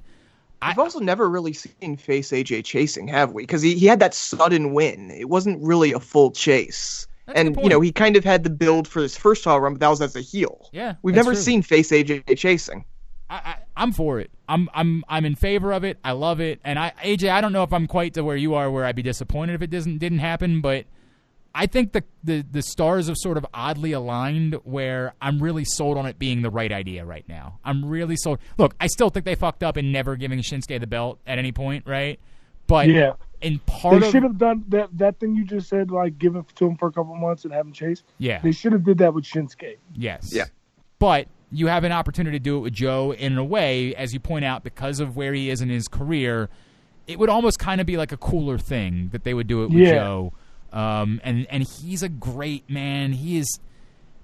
I've also never really seen face A J chasing, have we? Because he, he had that sudden win. It wasn't really a full chase, that's and you know he kind of had the build for his first title run, but that was as a heel. Yeah, we've never true. seen face A J chasing. I, I, I'm for it. I'm I'm I'm in favor of it. I love it. And I A J, I don't know if I'm quite to where you are, where I'd be disappointed if it doesn't didn't happen, but. I think the, the, the stars have sort of oddly aligned where I'm really sold on it being the right idea right now. I'm really sold. Look, I still think they fucked up in never giving Shinsuke the belt at any point, right? But yeah. in part they of... should have done that, that thing you just said, like give it to him for a couple months and have him chase. Yeah. They should have did that with Shinsuke. Yes. Yeah. But you have an opportunity to do it with Joe in a way, as you point out, because of where he is in his career, it would almost kind of be like a cooler thing that they would do it with yeah. Joe. Um, and, and he's a great man. He is,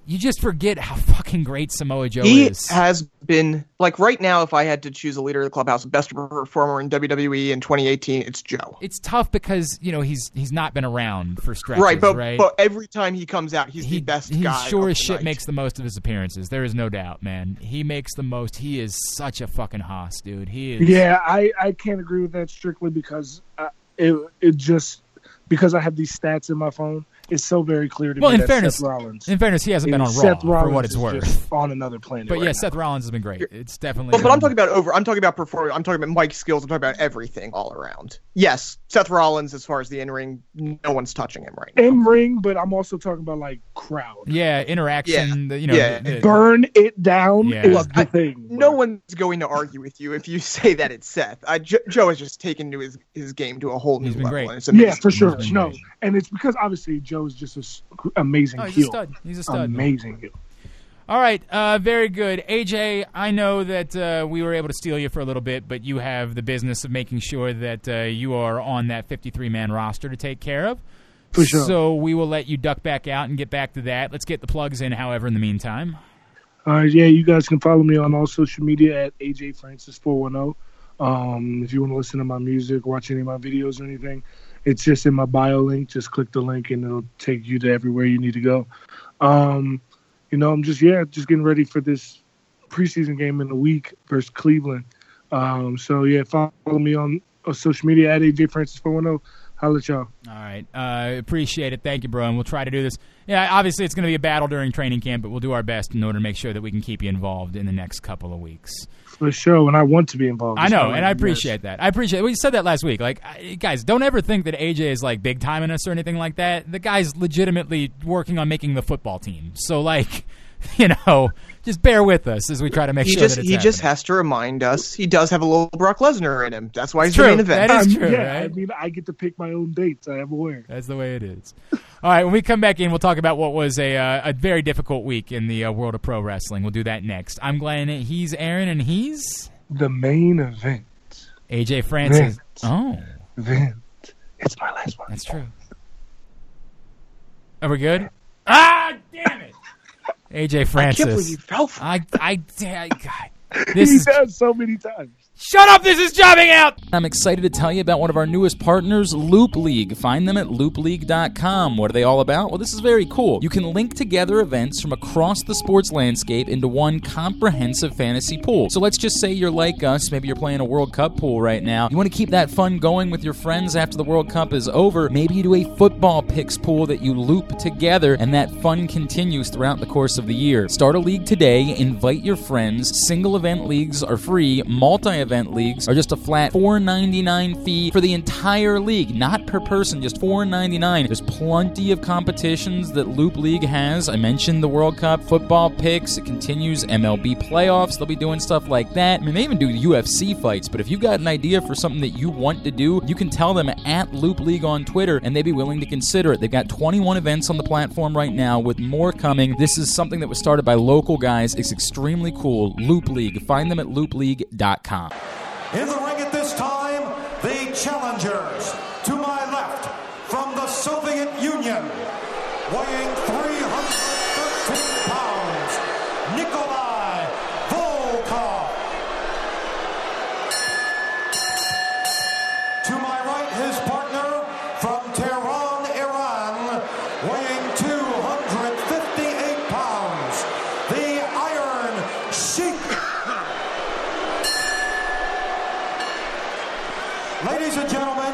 you just forget how fucking great Samoa Joe he is. He has been, like right now, if I had to choose a leader of the clubhouse, best performer in W W E in twenty eighteen, it's Joe. It's tough because, you know, he's he's not been around for stretches, right? But, right? but every time he comes out, he's he, the best he guy. He sure as shit night. makes the most of his appearances. There is no doubt, man. He makes the most. He is such a fucking hoss, dude. He is. Yeah, I, I can't agree with that strictly because uh, it it just... because I have these stats in my phone, it's so very clear to well, me in that fairness, Seth Rollins... in fairness, he hasn't been on Raw, for what it's worth. on another planet But right yeah, now. Seth Rollins has been great. It's definitely... But, but I'm talking about over... I'm talking about performance. I'm talking about mic skills. I'm talking about everything all around. Yes, Seth Rollins, as far as the in-ring, no one's touching him right now. In-ring, but I'm also talking about, like, crowd. Yeah, interaction. Yeah. The, you know, yeah. the, the, Burn it down yeah. is the I, thing. No bro. one's going to argue with you if you say that it's Seth. I, jo- Joe has just taken to his, his game to a whole new He's been level. Great. Yeah, for sure. No, and it's because, obviously, Joe is just an amazing oh, he's heel. A stud. He's a stud. Amazing heel. All right, uh, very good. A J, I know that uh, we were able to steal you for a little bit, but you have the business of making sure that uh, you are on that fifty-three man roster to take care of. For sure. So we will let you duck back out and get back to that. Let's get the plugs in, however, in the meantime. All right, yeah, you guys can follow me on all social media at A J Francis four one zero. Um, if you want to listen to my music, watch any of my videos or anything, It's just in my bio link. Just click the link and it'll take you to everywhere you need to go. Um, you know, I'm just, yeah, just getting ready for this preseason game in a week versus Cleveland. Um, so, yeah, follow me on social media at A J Francis four ten. Holla at y'all. All right. Uh, appreciate it. Thank you, bro. And we'll try to do this. Yeah, obviously it's going to be a battle during training camp, but we'll do our best in order to make sure that we can keep you involved in the next couple of weeks. For sure, and I want to be involved. I know, and I appreciate that. I appreciate it. We said that last week. Like, guys, don't ever think that A J is, like, big-timing us or anything like that. The guy's legitimately working on making the football team. So, like, you know, just bear with us as we try to make he sure just, that it's He happening. Just has to remind us he does have a little Brock Lesnar in him. That's why he's true. The main event. That is true, um, yeah, right? I mean, I get to pick my own dates. I have a word. That's the way it is. All right, when we come back in, we'll talk about what was a uh, a very difficult week in the uh, world of pro wrestling. We'll do that next. I'm Glenn. He's Aaron, and he's... The main event. A J Francis. Vent. Oh. Vent. It's my last one. That's true. Are we good? Ah, damn it! A J Francis. I can't believe you fell for I, I, I, God. This He's is, done so many times. Shut up, this is jobbing out! I'm excited to tell you about one of our newest partners, Loop League. Find them at loop league dot com. What are they all about? Well, this is very cool. You can link together events from across the sports landscape into one comprehensive fantasy pool. So let's just say you're like us, maybe you're playing a World Cup pool right now. You want to keep that fun going with your friends after the World Cup is over. Maybe you do a football picks pool that you loop together, and that fun continues throughout the course of the year. Start a league today, invite your friends. Single event leagues are free, multi event leagues are just a flat four ninety-nine fee for the entire league, not per person, just four ninety-nine. There's plenty of competitions that Loop League has. I mentioned the World Cup, football picks, it continues, M L B playoffs, they'll be doing stuff like that. I mean, they even do U F C fights, but if you've got an idea for something that you want to do, you can tell them at Loop League on Twitter, and they'd be willing to consider it. They've got twenty-one events on the platform right now with more coming. This is something that was started by local guys. It's extremely cool. Loop League. Find them at loop league dot com. In the ring at this time, the challengers, to my left, from the Soviet Union, weighing three hundred thirteen pounds, Nikolai Volkoff. To my right, his partner, from Tehran, Iran, weighing two hundred fifty-eight pounds, the Iron Sheik. Ladies and gentlemen,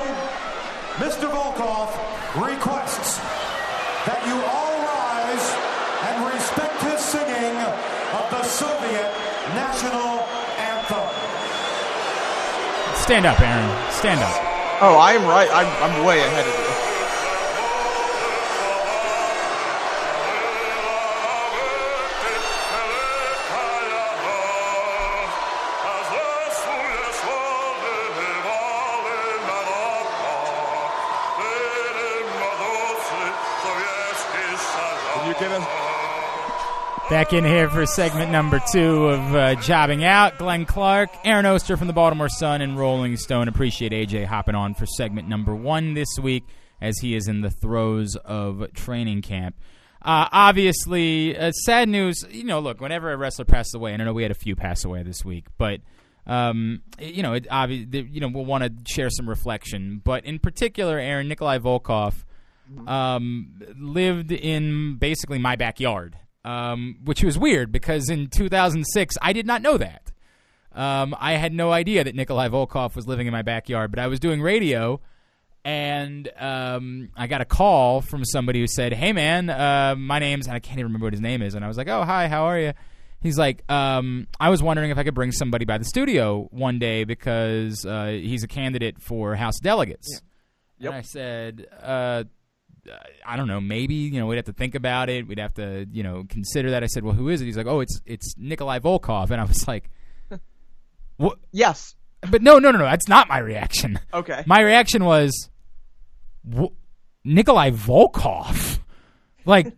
Mister Volkoff requests that you all rise and respect his singing of the Soviet national anthem. Stand up, Aaron. Stand up. Oh, I am right. I'm, I'm way ahead of you. Back in here for segment number two of uh, Jobbing Out. Glenn Clark, Aaron Oster from the Baltimore Sun and Rolling Stone. Appreciate A J hopping on for segment number one this week as he is in the throes of training camp. Uh, obviously, uh, sad news. You know, look, whenever a wrestler passes away, and I know we had a few pass away this week, but, um, you know, it, obviously, you know, we'll want to share some reflection. But in particular, Aaron, Nikolai Volkoff um, lived in basically my backyard. Um, which was weird because in two thousand six, I did not know that. Um, I had no idea that Nikolai Volkoff was living in my backyard, but I was doing radio, and um, I got a call from somebody who said, hey, man, uh, my name's – I can't even remember what his name is. And I was like, oh, hi, how are you? He's like, um, I was wondering if I could bring somebody by the studio one day because uh, he's a candidate for House Delegates. Yeah. Yep. And I said uh, – I don't know, maybe, you know, we'd have to think about it. We'd have to, you know, consider that. I said, well, who is it? He's like, oh, it's it's Nikolai Volkoff. And I was like, what? Yes. But no, no, no, no. That's not my reaction. Okay. My reaction was, Nikolai Volkoff? Like,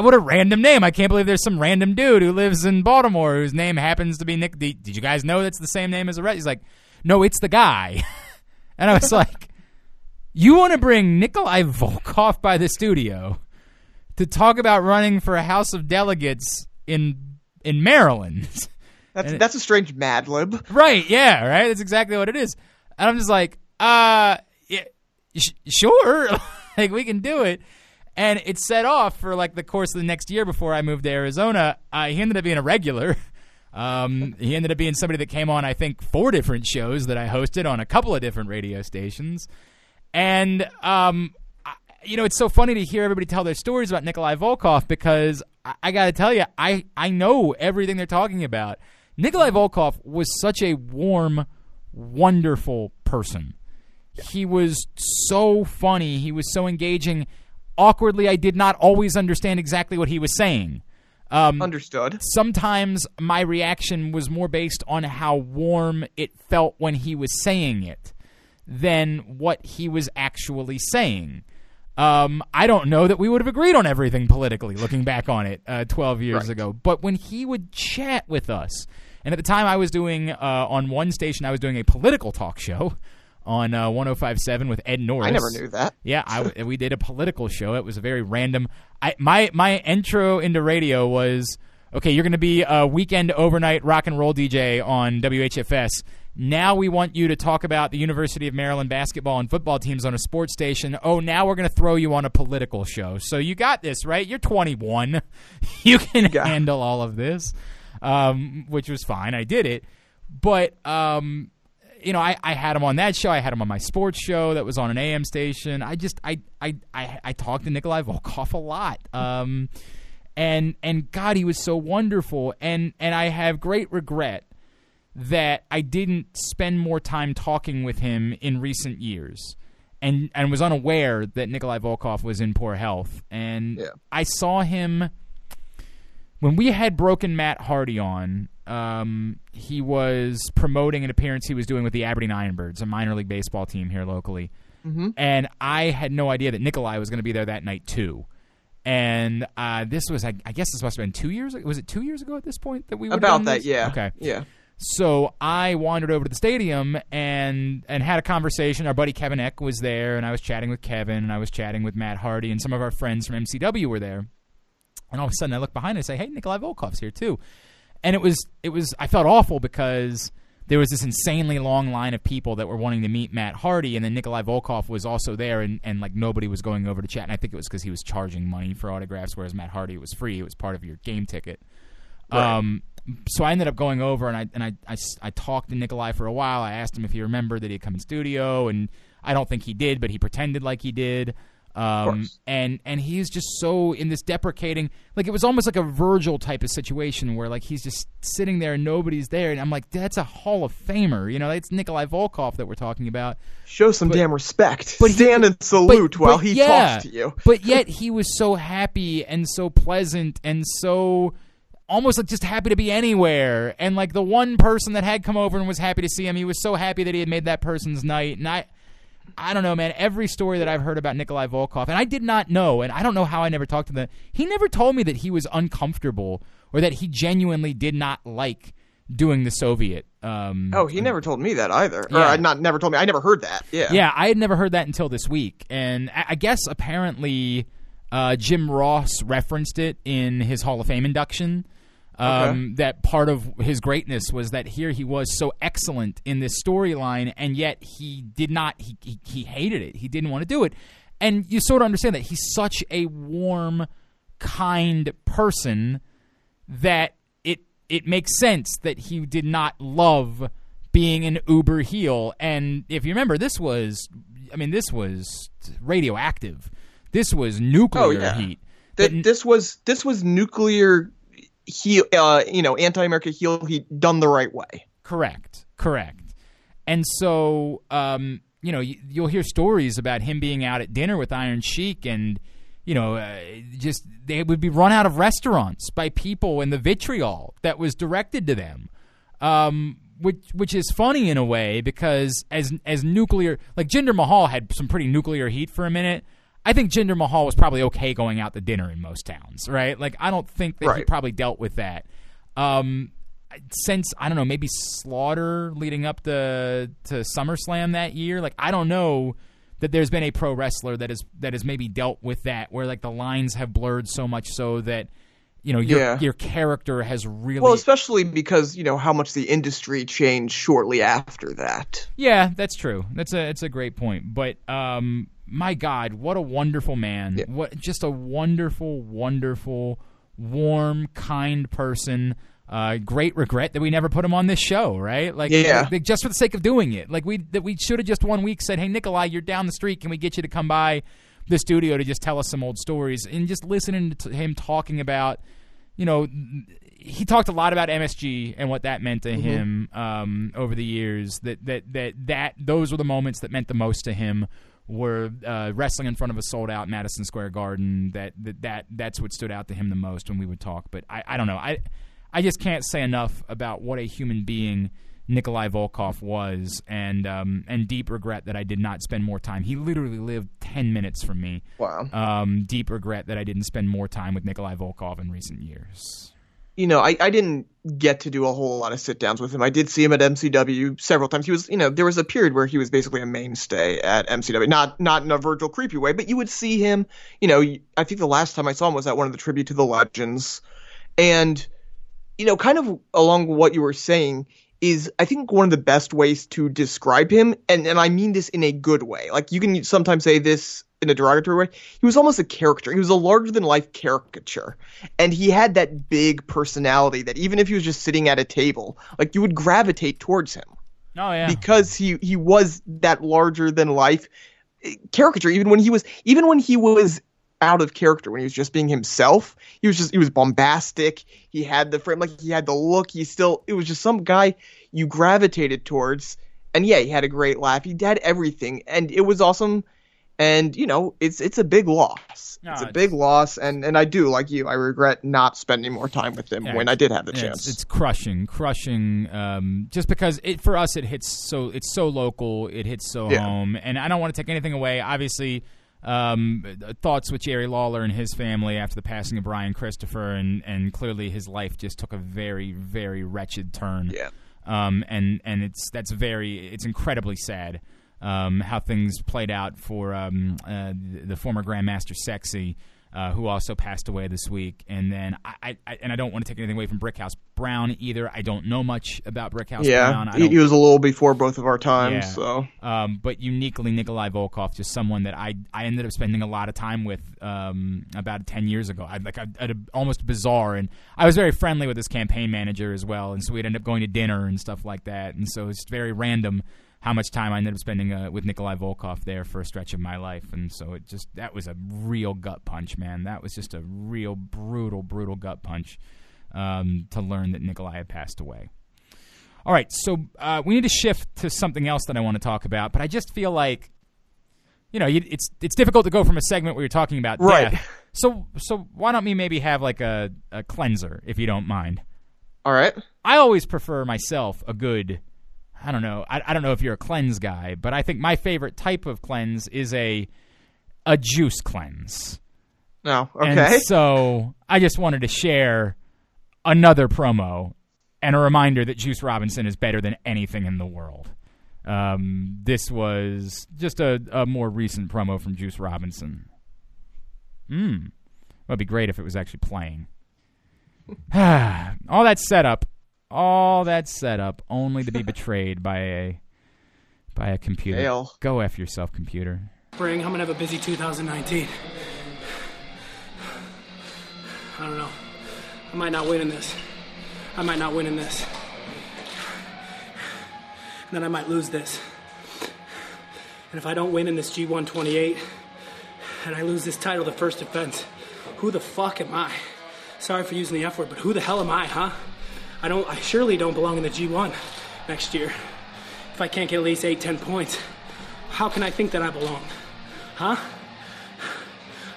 what a random name. I can't believe there's some random dude who lives in Baltimore whose name happens to be Nick. Did you guys know that's the same name as a rest? He's like, no, it's the guy. And I was like, you want to bring Nikolai Volkoff by the studio to talk about running for a House of Delegates in in Maryland. That's and that's it, a strange Mad Lib. Right, yeah, right? That's exactly what it is. And I'm just like, uh, yeah, sure, like, we can do it. And it set off for, like, the course of the next year before I moved to Arizona. Uh, he ended up being a regular. Um, he ended up being somebody that came on, I think, four different shows that I hosted on a couple of different radio stations. And, um, I, you know, it's so funny to hear everybody tell their stories about Nikolai Volkoff because I, I got to tell you, I, I know everything they're talking about. Nikolai Volkoff was such a warm, wonderful person. Yeah. He was so funny. He was so engaging. Awkwardly, I did not always understand exactly what he was saying. Um, Understood. Sometimes my reaction was more based on how warm it felt when he was saying it than what he was actually saying. Um, I don't know that we would have agreed on everything politically, looking back on it uh, twelve years right. ago. But when he would chat with us, and at the time I was doing, uh, on one station I was doing a political talk show on uh, one oh five point seven with Ed Norris. I never knew that. Yeah, I, we did a political show. It was a very random. I, my, my intro into radio was, okay, you're going to be a weekend overnight rock and roll D J on W H F S. Now we want you to talk about the University of Maryland basketball and football teams on a sports station. Oh, now we're going to throw you on a political show. So you got this, right? You're twenty-one. You can yeah. handle all of this, um, which was fine. I did it. But, um, you know, I, I had him on that show. I had him on my sports show that was on an A M station. I just I I, I, I talked to Nikolai Volkoff a lot. Um, and, and, God, he was so wonderful. And, and I have great regret that I didn't spend more time talking with him in recent years and, and was unaware that Nikolai Volkoff was in poor health. And yeah. I saw him when we had broken Matt Hardy on. Um, he was promoting an appearance he was doing with the Aberdeen Ironbirds, a minor league baseball team here locally. Mm-hmm. And I had no idea that Nikolai was going to be there that night too. And uh, this was, I, I guess this must have been two years ago. Was it two years ago at this point that we were about that, yeah. Okay. Yeah. So I wandered over to the stadium and and had a conversation. Our buddy Kevin Eck was there, and I was chatting with Kevin, and I was chatting with Matt Hardy, and some of our friends from M C W were there. And all of a sudden I look behind and I say, hey, Nikolai Volkoff's here too. And it was it was I felt awful because there was this insanely long line of people that were wanting to meet Matt Hardy, and then Nikolai Volkoff was also there, and, and like nobody was going over to chat. And I think it was because he was charging money for autographs, whereas Matt Hardy was free. It was part of your game ticket. Right. Um So I ended up going over, and I and I, I, I talked to Nikolai for a while. I asked him if he remembered that he'd come in studio, and I don't think he did, but he pretended like he did. Um, and and he's just so in this deprecating, like it was almost like a Virgil type of situation where like he's just sitting there and nobody's there, and I'm like, that's a Hall of Famer, you know, it's Nikolai Volkoff that we're talking about. Show some but, damn respect. But stand he, and salute but, while but he yeah, talks to you. But yet he was so happy and so pleasant and so almost like just happy to be anywhere. And like the one person that had come over and was happy to see him, he was so happy that he had made that person's night. And I, I don't know, man, every story that I've heard about Nikolai Volkoff, and I did not know, and I don't know how I never talked to them. He never told me that he was uncomfortable or that he genuinely did not like doing the Soviet. Um, oh, he never told me that either. Yeah. Or I not never told me. I never heard that. Yeah. Yeah. I had never heard that until this week. And I, I guess apparently uh, Jim Ross referenced it in his Hall of Fame induction. Um, okay. That part of his greatness was that here he was so excellent in this storyline, and yet he did not, he, he he hated it. He didn't want to do it. And you sort of understand that he's such a warm, kind person that it it makes sense that he did not love being an uber heel. And if you remember, this was, I mean, this was radioactive. This was nuclear oh, yeah. heat. Th- that, this was this was nuclear He, uh, you know, anti-America heel, he done the right way. Correct, correct. And so, um, you know, you, you'll hear stories about him being out at dinner with Iron Sheik, and, you know, uh, just they would be run out of restaurants by people and the vitriol that was directed to them, um, which which is funny in a way because as as nuclear, like Jinder Mahal had some pretty nuclear heat for a minute. I think Jinder Mahal was probably okay going out to dinner in most towns, right? Like, I don't think that right. he probably dealt with that. Um, since, I don't know, maybe Slaughter leading up to, to SummerSlam that year, like, I don't know that there's been a pro wrestler that is, that has maybe dealt with that, where, like, the lines have blurred so much so that you know, your yeah. your character has really... Well, especially because, you know, how much the industry changed shortly after that. Yeah, that's true. That's a that's a great point. But, um, my God, what a wonderful man. Yeah. What just a wonderful, wonderful, warm, kind person. Uh, great regret that we never put him on this show, right? Like, yeah. like, just for the sake of doing it. Like, we that we should have just one week said, hey, Nikolai, you're down the street. Can we get you to come by the studio to just tell us some old stories? And just listening to him talking about, you know, he talked a lot about M S G and what that meant to mm-hmm. him um, over the years. That, that that that those were the moments that meant the most to him. Were uh, wrestling in front of a sold-out Madison Square Garden. That, that that that's what stood out to him the most when we would talk. But I, I don't know. I I just can't say enough about what a human being Nikolai Volkoff was, and um, and deep regret that I did not spend more time. He literally lived ten minutes from me. Wow. Um, deep regret that I didn't spend more time with Nikolai Volkoff in recent years. You know, I, I didn't get to do a whole lot of sit-downs with him. I did see him at M C W several times. He was, you know, there was a period where he was basically a mainstay at M C W. Not not in a Virgil creepy way, but you would see him, you know, I think the last time I saw him was at one of the Tribute to the Legends. And, you know, kind of along what you were saying is, I think one of the best ways to describe him, and, and I mean this in a good way. Like, you can sometimes say this in a derogatory way, he was almost a caricature. He was a larger-than-life caricature. And he had that big personality that even if he was just sitting at a table, like, you would gravitate towards him. Oh, yeah. Because he, he was that larger-than-life caricature. Even when he was even when he was out of character, when he was just being himself, he was just he was bombastic. He had the frame, like, he had the look. He still – it was just some guy you gravitated towards. And, yeah, he had a great laugh. He had everything. And it was awesome – and, you know, it's it's a big loss. No, it's a big it's, loss, and, and I do, like you, I regret not spending more time with him yeah, when I did have the yeah, chance. It's, it's crushing, crushing, um, just because it for us it hits so it's so local, it hits so yeah. home, and I don't want to take anything away. Obviously, um, thoughts with Jerry Lawler and his family after the passing of Brian Christopher, and, and clearly his life just took a very, very wretched turn. Yeah. Um, and, and it's that's very, it's incredibly sad. Um, how things played out for um, uh, the former Grandmaster Sexy, uh, who also passed away this week, and then I, I and I don't want to take anything away from Brickhouse Brown either. I don't know much about Brickhouse yeah, Brown. Yeah, he was a little before both of our times. Yeah. So, um, but uniquely Nikolai Volkoff, just someone that I I ended up spending a lot of time with um, about ten years ago. I like I, I, almost bizarre, and I was very friendly with his campaign manager as well, and so we'd end up going to dinner and stuff like that, and so it's very random how much time I ended up spending uh, with Nikolai Volkoff there for a stretch of my life. And so it just, that was a real gut punch, man. That was just a real brutal, brutal gut punch um, to learn that Nikolai had passed away. All right, so uh, we need to shift to something else that I want to talk about, but I just feel like, you know, you, it's it's difficult to go from a segment where you're talking about right. death. So, so why don't we maybe have like a, a cleanser, if you don't mind? All right. I always prefer myself a good... I don't know. I, I don't know if you're a cleanse guy, but I think my favorite type of cleanse is a a juice cleanse. No, oh, okay. And so I just wanted to share another promo and a reminder that Juice Robinson is better than anything in the world. Um, this was just a, a more recent promo from Juice Robinson. Hmm. Well, it'd be great if it was actually playing. All that setup. All that setup only to be betrayed by a by a computer. Fail. Go F yourself, computer. Spring, I'm going to have a busy two thousand nineteen. I don't know. I might not win in this. I might not win in this. And then I might lose this. And if I don't win in this G one twenty-eight, and I lose this title, the first defense, who the fuck am I? Sorry for using the F word, but who the hell am I, huh? I don't. I surely don't belong in the G one next year. If I can't get at least eight, ten points, how can I think that I belong? Huh?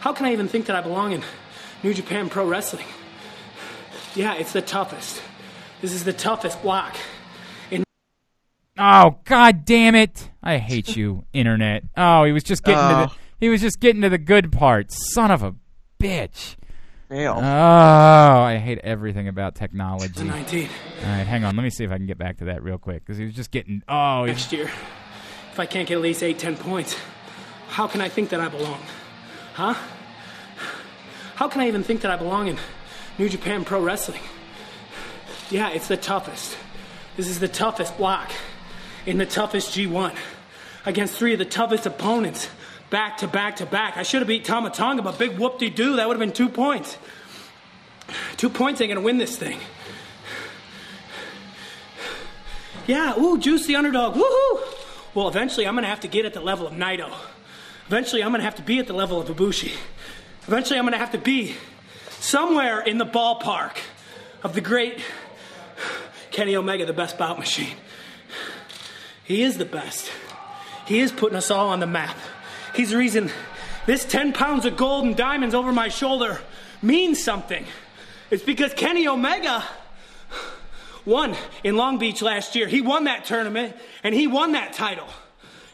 How can I even think that I belong in New Japan Pro Wrestling? Yeah, it's the toughest. This is the toughest block. In- oh, God damn it! I hate you, Internet. Oh, he was just getting uh, to the. He was just getting to the good part. Son of a bitch. Fail. Oh, I hate everything about technology. nineteen. All right, hang on. Let me see if I can get back to that real quick because he was just getting... Oh, next year, if I can't get at least eight, ten points, how can I think that I belong? Huh? How can I even think that I belong in New Japan Pro Wrestling. Yeah, it's the toughest. This is the toughest block in the toughest G one against three of the toughest opponents back to back to back. I should have beat Tama Tonga, but big whoop-de-doo, that would have been two points. Two points ain't gonna win this thing. Yeah, ooh, Juice the underdog, woohoo! Well, eventually I'm gonna have to get at the level of Naito. Eventually I'm gonna have to be at the level of Ibushi. Eventually I'm gonna have to be somewhere in the ballpark of the great Kenny Omega, the best bout machine. He is the best. He is putting us all on the map. He's the reason this ten pounds of gold and diamonds over my shoulder means something. It's because Kenny Omega won in Long Beach last year. He won that tournament, and he won that title.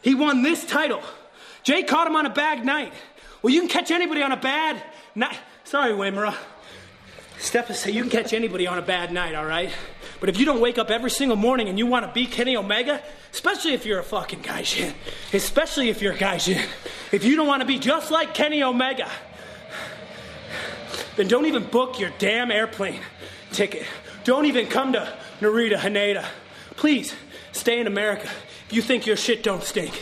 He won this title. Jay caught him on a bad night. Well, you can catch anybody on a bad night. Sorry, Waymara. Steph, you can catch anybody on a bad night, all right? But if you don't wake up every single morning and you want to be Kenny Omega, especially if you're a fucking Gaijin, especially if you're a Gaijin, if you don't want to be just like Kenny Omega, then don't even book your damn airplane ticket. Don't even come to Narita, Haneda. Please, stay in America. If you think your shit don't stink,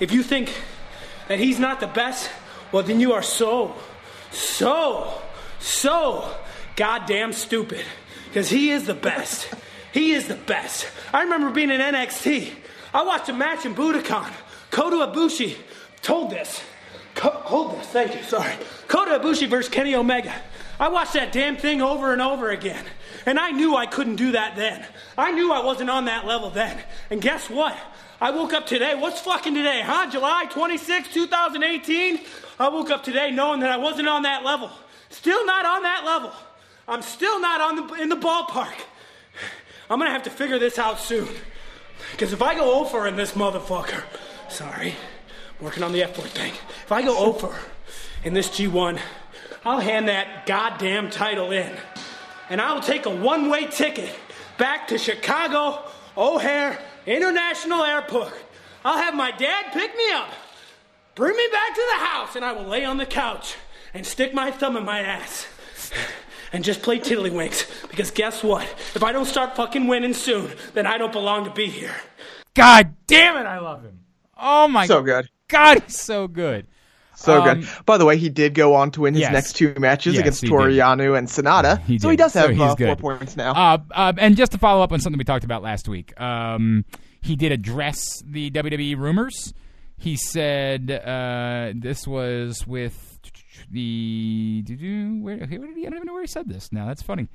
if you think that he's not the best, well, then you are so, so, so goddamn stupid. Because he is the best. He is the best. I remember being in N X T. I watched a match in Budokan. Kota Ibushi told this. Co- hold this, thank you, sorry. Kota Ibushi versus Kenny Omega. I watched that damn thing over and over again. And I knew I couldn't do that then. I knew I wasn't on that level then. And guess what? I woke up today. What's fucking today, huh? July twenty-sixth, two thousand eighteen? I woke up today knowing that I wasn't on that level. Still not on that level. I'm still not on the, in the ballpark. I'm gonna have to figure this out soon. Because if I go over in this motherfucker, sorry, I'm working on the F four thing. If I go over in this G one, I'll hand that goddamn title in. And I'll take a one-way ticket back to Chicago O'Hare International Airport. I'll have my dad pick me up, bring me back to the house, and I will lay on the couch and stick my thumb in my ass. And just play tiddlywinks, because guess what? If I don't start fucking winning soon, then I don't belong to be here. God damn it, I love him. Oh my so good. God, he's so good. So um, good. By the way, he did go on to win his yes. next two matches yes, against Torianu and Sonata, he so he does have so uh, four points now. Uh, uh, and just to follow up on something we talked about last week, um, he did address the W W E rumors. He said uh, this was with... The did you where, where did he? I don't even know where he said this. Now that's funny.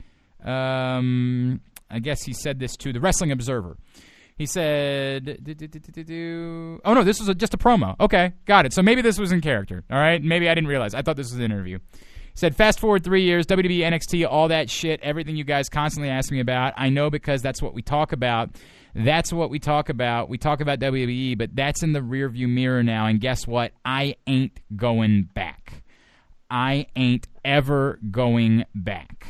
Um, I guess he said this to the Wrestling Observer. He said, do, do, do, do, do. "Oh no, this was a, just a promo." Okay, got it. So maybe this was in character. All right, maybe I didn't realize. I thought this was an interview. He said, "Fast forward three years, W W E, N X T, all that shit, everything you guys constantly ask me about. I know because that's what we talk about. That's what we talk about. We talk about W W E, but that's in the rearview mirror now. And guess what? I ain't going back." I ain't ever going back.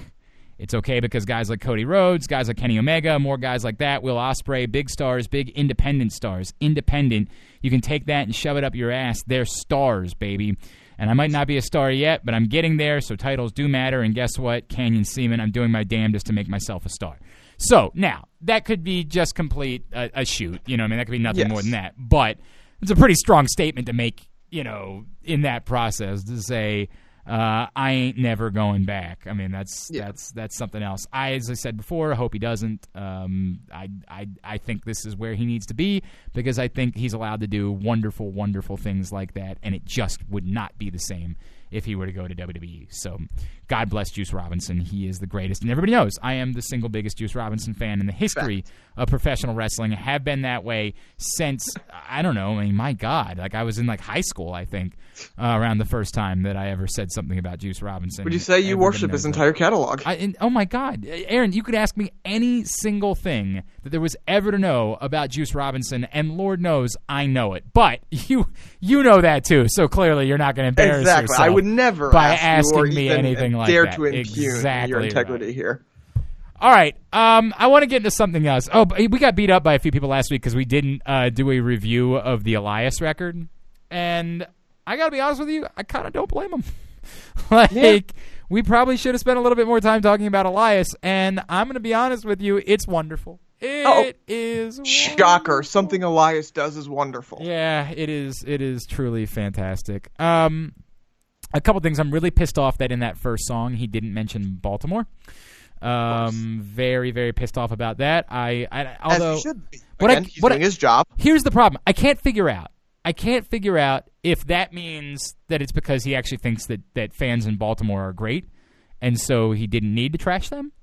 It's okay because guys like Cody Rhodes, guys like Kenny Omega, more guys like that, Will Ospreay, big stars, big independent stars, independent. You can take that and shove it up your ass. They're stars, baby. And I might not be a star yet, but I'm getting there, so titles do matter. And guess what? Canyon Seaman, I'm doing my damnedest to make myself a star. So, now, that could be just complete a, a shoot. You know what I mean? That could be nothing yes. more than that. But it's a pretty strong statement to make, you know, in that process to say... Uh, I ain't never going back. I mean, that's yeah. that's that's something else. I, as I said before, hope he doesn't. Um, I I I think this is where he needs to be because I think he's allowed to do wonderful, wonderful things like that, and it just would not be the same if he were to go to W W E. So, God bless Juice Robinson. He is the greatest, and everybody knows I am the single biggest Juice Robinson fan in the history Fact. of professional wrestling. I have been that way since, I don't know, I mean, my God. Like, I was in, like, high school, I think, uh, around the first time that I ever said something about Juice Robinson. Would you say you worship his entire catalog? I, and, oh, my God. Aaron, you could ask me any single thing that there was ever to know about Juice Robinson, and Lord knows I know it. But you you know that, too, so clearly you're not going to embarrass exactly. yourself. I would never by ask asking me anything like dare that. Dare to impugn exactly your integrity right. here. All right, um, I want to get into something else. Oh, we got beat up by a few people last week because we didn't uh, do a review of the Elias record, and I got to be honest with you, I kind of don't blame them. like, yeah. we probably should have spent a little bit more time talking about Elias, and I'm going to be honest with you, it's wonderful. It oh, is shocker. Wonderful. Something Elias does is wonderful. Yeah, it is. It is truly fantastic. Um, a couple things. I'm really pissed off that in that first song he didn't mention Baltimore. Um, very, very pissed off about that. I, I although As he should be. What Again, I, he's what doing I, his job. Here's the problem. I can't figure out. I can't figure out if that means that it's because he actually thinks that, that fans in Baltimore are great, and so he didn't need to trash them,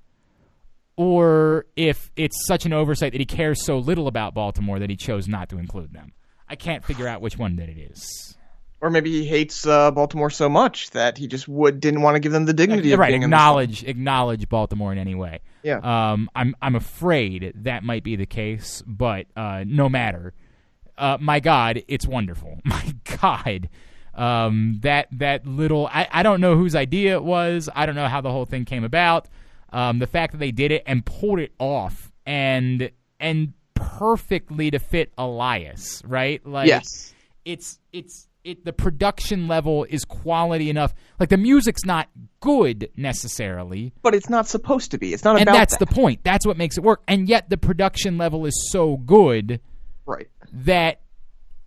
or if it's such an oversight that he cares so little about Baltimore that he chose not to include them. I can't figure out which one that it is. Or maybe he hates uh, Baltimore so much that he just would didn't want to give them the dignity right, of being acknowledge in acknowledge Baltimore in any way. Yeah. Um, I'm I'm afraid that might be the case, but uh, no matter. Uh, my God, it's wonderful. My God, um, that that little I, I don't know whose idea it was. I don't know how the whole thing came about. Um, the fact that they did it and pulled it off and and perfectly to fit Elias, right? Like, yes. It's it's it. The production level is quality enough. Like, the music's not good necessarily, but it's not supposed to be. It's not about that. And that's the point. That's what makes it work. And yet the production level is so good, right? That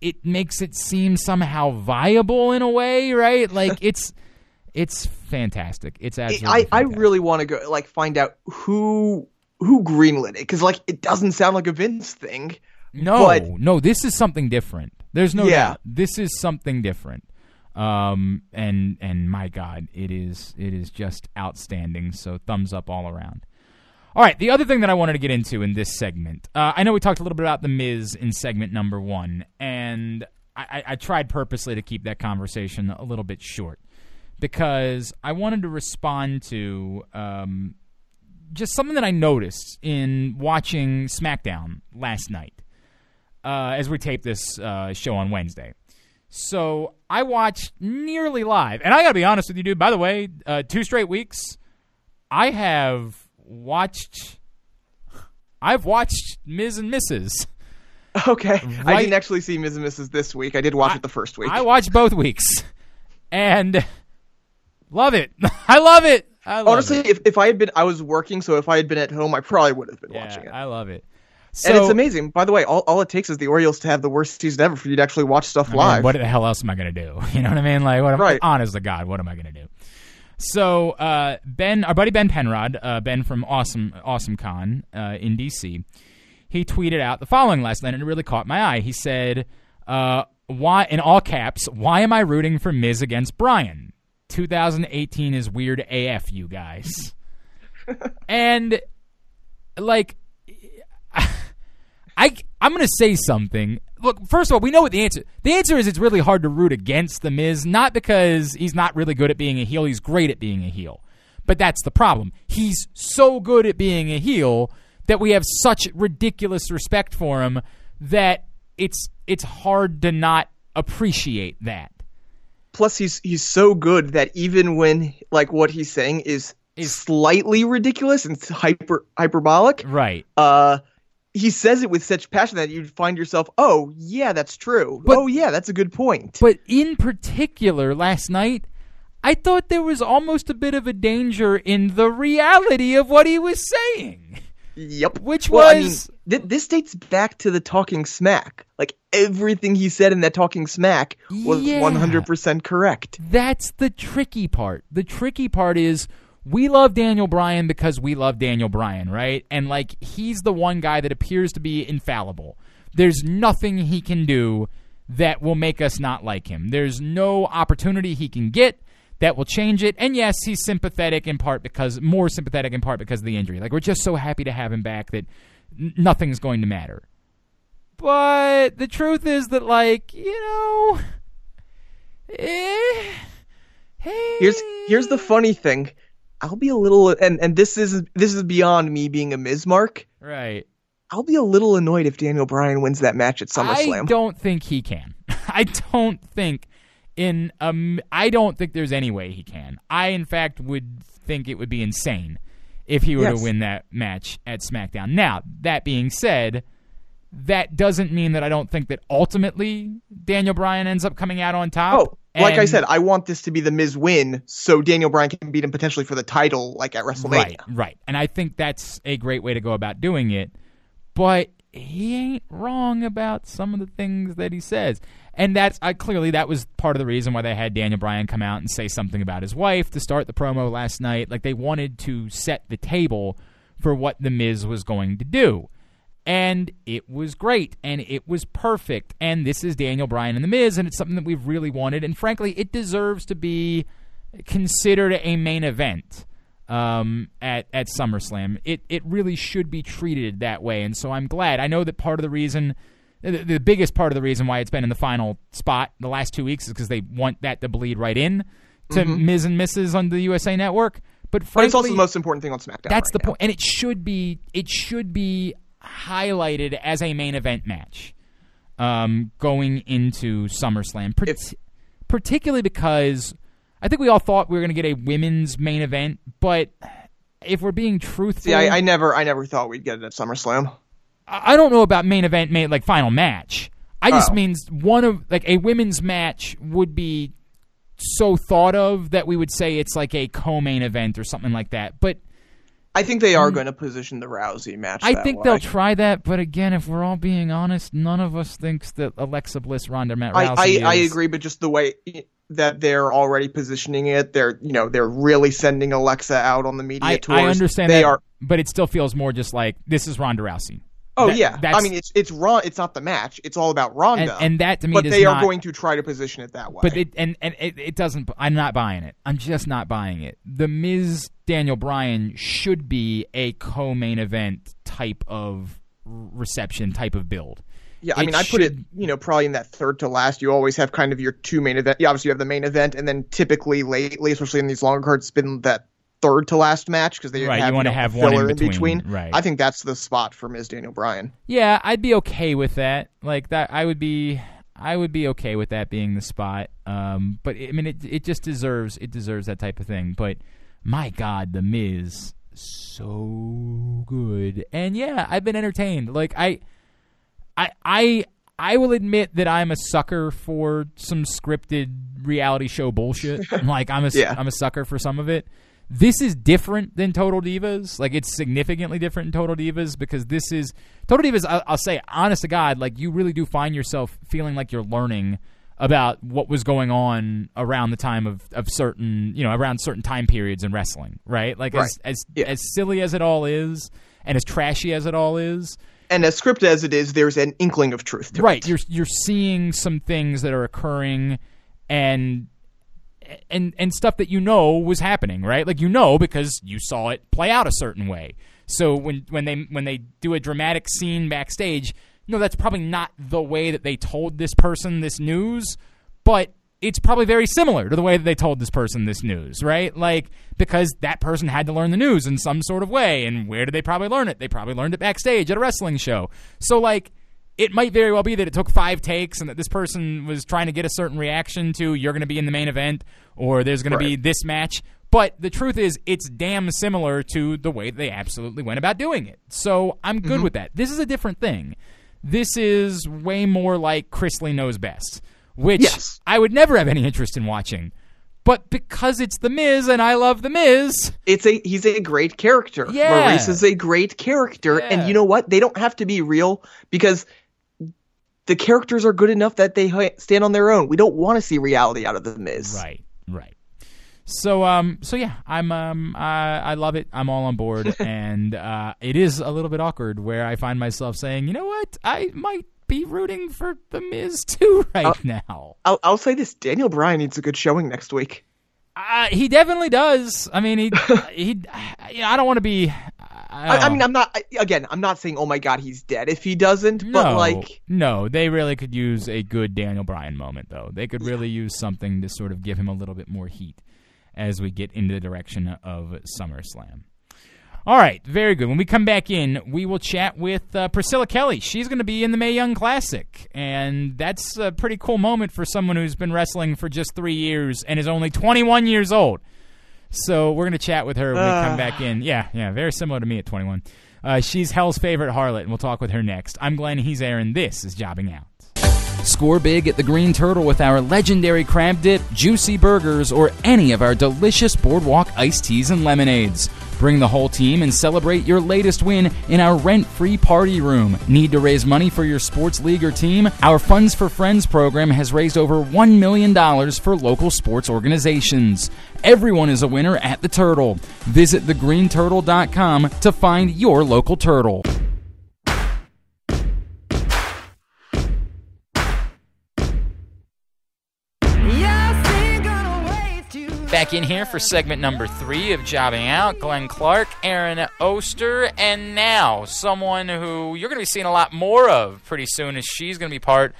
it makes it seem somehow viable in a way, right? Like, it's it's fantastic. It's absolutely. It, I fantastic. I really want to go like find out who who greenlit it, because like it doesn't sound like a Vince thing. No, but... no, this is something different. There's no yeah. doubt. This is something different. Um, and and my God, it is it is just outstanding. So thumbs up all around. All right, the other thing that I wanted to get into in this segment, uh, I know we talked a little bit about The Miz in segment number one, and I, I tried purposely to keep that conversation a little bit short because I wanted to respond to um, just something that I noticed in watching SmackDown last night uh, as we taped this uh, show on Wednesday. So I watched nearly live, and I got to be honest with you, dude, by the way, uh, two straight weeks, I have... Watched, I've watched Miz and Missus Okay, right. I didn't actually see Miz and Missus this week. I did watch I, it the first week. I watched both weeks, and love it. I love it. I love Honestly, it. if if I had been, I was working, so if I had been at home, I probably would have been yeah, watching it. I love it. So, and it's amazing. By the way, all all it takes is the Orioles to have the worst season ever for you to actually watch stuff I mean, live. What the hell else am I gonna do? You know what I mean? Like, what? Am, right. Honest to God, what am I gonna do? So uh, Ben, our buddy Ben Penrod, uh, Ben from Awesome Awesome Con uh, in D C, he tweeted out the following last night, and it really caught my eye. He said, uh, "Why in all caps? Why am I rooting for Miz against Bryan? twenty eighteen is weird A F, you guys." And like, I I'm gonna say something. Look, first of all, we know what the answer is. The answer is it's really hard to root against The Miz, not because he's not really good at being a heel. He's great at being a heel. But that's the problem. He's so good at being a heel that we have such ridiculous respect for him that it's it's hard to not appreciate that. Plus, he's he's so good that even when like what he's saying is, is slightly ridiculous and hyper hyperbolic. Right. Uh He says it with such passion that you find yourself, oh, yeah, that's true. But, oh, yeah, that's a good point. But in particular, last night, I thought there was almost a bit of a danger in the reality of what he was saying. Yep. Which well, was... I mean, th- this dates back to the Talking Smack. Like, everything he said in that Talking Smack was yeah, one hundred percent correct. That's the tricky part. The tricky part is... We love Daniel Bryan because we love Daniel Bryan, right? And, like, he's the one guy that appears to be infallible. There's nothing he can do that will make us not like him. There's no opportunity he can get that will change it. And, yes, he's sympathetic in part because – more sympathetic in part because of the injury. Like, we're just so happy to have him back that n- nothing's going to matter. But the truth is that, like, you know, eh, hey. Here's, here's the funny thing. I'll be a little, and, and this is this is beyond me being a Miz mark. Right. I'll be a little annoyed if Daniel Bryan wins that match at SummerSlam. I don't think he can. I don't think in um. I don't think there's any way he can. I in fact would think it would be insane if he were yes. to win that match at SmackDown. Now that being said, that doesn't mean that I don't think that ultimately Daniel Bryan ends up coming out on top. Oh, And like I said, I want this to be the Miz win so Daniel Bryan can beat him potentially for the title, like at WrestleMania. Right, right. And I think that's a great way to go about doing it. But he ain't wrong about some of the things that he says. And that's I, clearly that was part of the reason why they had Daniel Bryan come out and say something about his wife to start the promo last night. Like, they wanted to set the table for what The Miz was going to do. And it was great, and it was perfect. And this is Daniel Bryan and The Miz, and it's something that we've really wanted. And frankly, it deserves to be considered a main event. Um, at, at SummerSlam. It it really should be treated that way, and so I'm glad. I know that part of the reason, the, the biggest part of the reason why it's been in the final spot the last two weeks is because they want that to bleed right in to mm-hmm. Miz and Missus on the U S A Network. But frankly, but it's also the most important thing on SmackDown. That's right the point, and it should be it should be highlighted as a main event match um, going into SummerSlam, Part- particularly because I think we all thought we were going to get a women's main event, but if we're being truthful... See, I, I never I never thought we'd get it at SummerSlam. I, I don't know about main event, main, like final match. I just oh. mean one of, like, a women's match would be so thought of that we would say it's like a co-main event or something like that, but... I think they are um, going to position the Rousey match I that think way. They'll try that, but again, if we're all being honest, none of us thinks that Alexa Bliss, Ronda Rousey I, I, is... I agree, but just the way... that they're already positioning it. They're, you know, they're really sending Alexa out on the media I, tours. I understand they that, are, but it still feels more just like, this is Ronda Rousey. Oh, that, yeah. I mean, it's it's Ron, it's not the match. It's all about Ronda. And, and that, to me, but they not, are going to try to position it that way. But it, and, and it, it doesn't, I'm not buying it. I'm just not buying it. The Miz Daniel Bryan should be a co-main event type of reception, type of build. Yeah, I mean, I put it, you know, probably in that third to last. You always have kind of your two main event. Yeah, obviously, you have the main event, and then typically lately, especially in these longer cards, it's been that third to last match because they right, have, you want you know, to have filler one in between. in between. Right. I think that's the spot for Miz Daniel Bryan. Yeah, I'd be okay with that. Like that, I would be, I would be okay with that being the spot. Um, but it, I mean, it it just deserves it deserves that type of thing. But my God, The Miz, so good, and yeah, I've been entertained. Like I. I, I I will admit that I'm a sucker for some scripted reality show bullshit. Like I'm a yeah. I'm a sucker for some of it. This is different than Total Divas. Like it's significantly different than Total Divas because this is Total Divas. I, I'll say, honest to God, like you really do find yourself feeling like you're learning about what was going on around the time of, of certain you know around certain time periods in wrestling. Right? Like right. as as, yeah. as silly as it all is, and as trashy as it all is. And as scripted as it is, there's an inkling of truth to right. it. Right, you're you're seeing some things that are occurring, and and and stuff that you know was happening, right? Like you know because you saw it play out a certain way. So when when they when they do a dramatic scene backstage, no, that's probably not the way that they told this person this news, but it's probably very similar to the way that they told this person this news, right? Like, because that person had to learn the news in some sort of way, and where did they probably learn it? They probably learned it backstage at a wrestling show. So, like, it might very well be that it took five takes and that this person was trying to get a certain reaction to you're going to be in the main event or there's going right. to be this match. But the truth is it's damn similar to the way they absolutely went about doing it. So I'm good mm-hmm. with that. This is a different thing. This is way more like Chris Lee Knows Best. Which yes. I would never have any interest in watching. But because it's The Miz and I love The Miz. It's a he's a great character. Yeah. Maurice is a great character. Yeah. And you know what? They don't have to be real because the characters are good enough that they stand on their own. We don't want to see reality out of The Miz. Right, right. So um so yeah, I'm um I, I love it. I'm all on board. And uh, it is a little bit awkward where I find myself saying, you know what? I might be rooting for The Miz too right I'll, now. I'll, I'll say this: Daniel Bryan needs a good showing next week. Uh, he definitely does. I mean, he he. I don't want to be. I, I, I mean, I'm not. I, again, I'm not saying, oh my God, he's dead if he doesn't. No, but like, no, they really could use a good Daniel Bryan moment, though. They could really yeah. use something to sort of give him a little bit more heat as we get into the direction of SummerSlam. All right, very good. When we come back in, we will chat with uh, Priscilla Kelly. She's going to be in the Mae Young Classic, and that's a pretty cool moment for someone who's been wrestling for just three years and is only twenty-one years old. So we're going to chat with her when uh. we come back in. Yeah, yeah, very similar to me at twenty-one. Uh, she's Hell's favorite harlot, and we'll talk with her next. I'm Glenn, he's Aaron. This is Jobbing Out. Score big at the Green Turtle with our legendary crab dip, juicy burgers, or any of our delicious boardwalk iced teas and lemonades. Bring the whole team and celebrate your latest win in our rent-free party room. Need to raise money for your sports league or team? Our Funds for Friends program has raised over one million dollars for local sports organizations. Everyone is a winner at the Turtle. Visit the green turtle dot com to find your local Turtle. Back in here for segment number three of Jobbing Out. Glenn Clark, Aaron Oster, and now someone who you're going to be seeing a lot more of pretty soon, as she's going to be part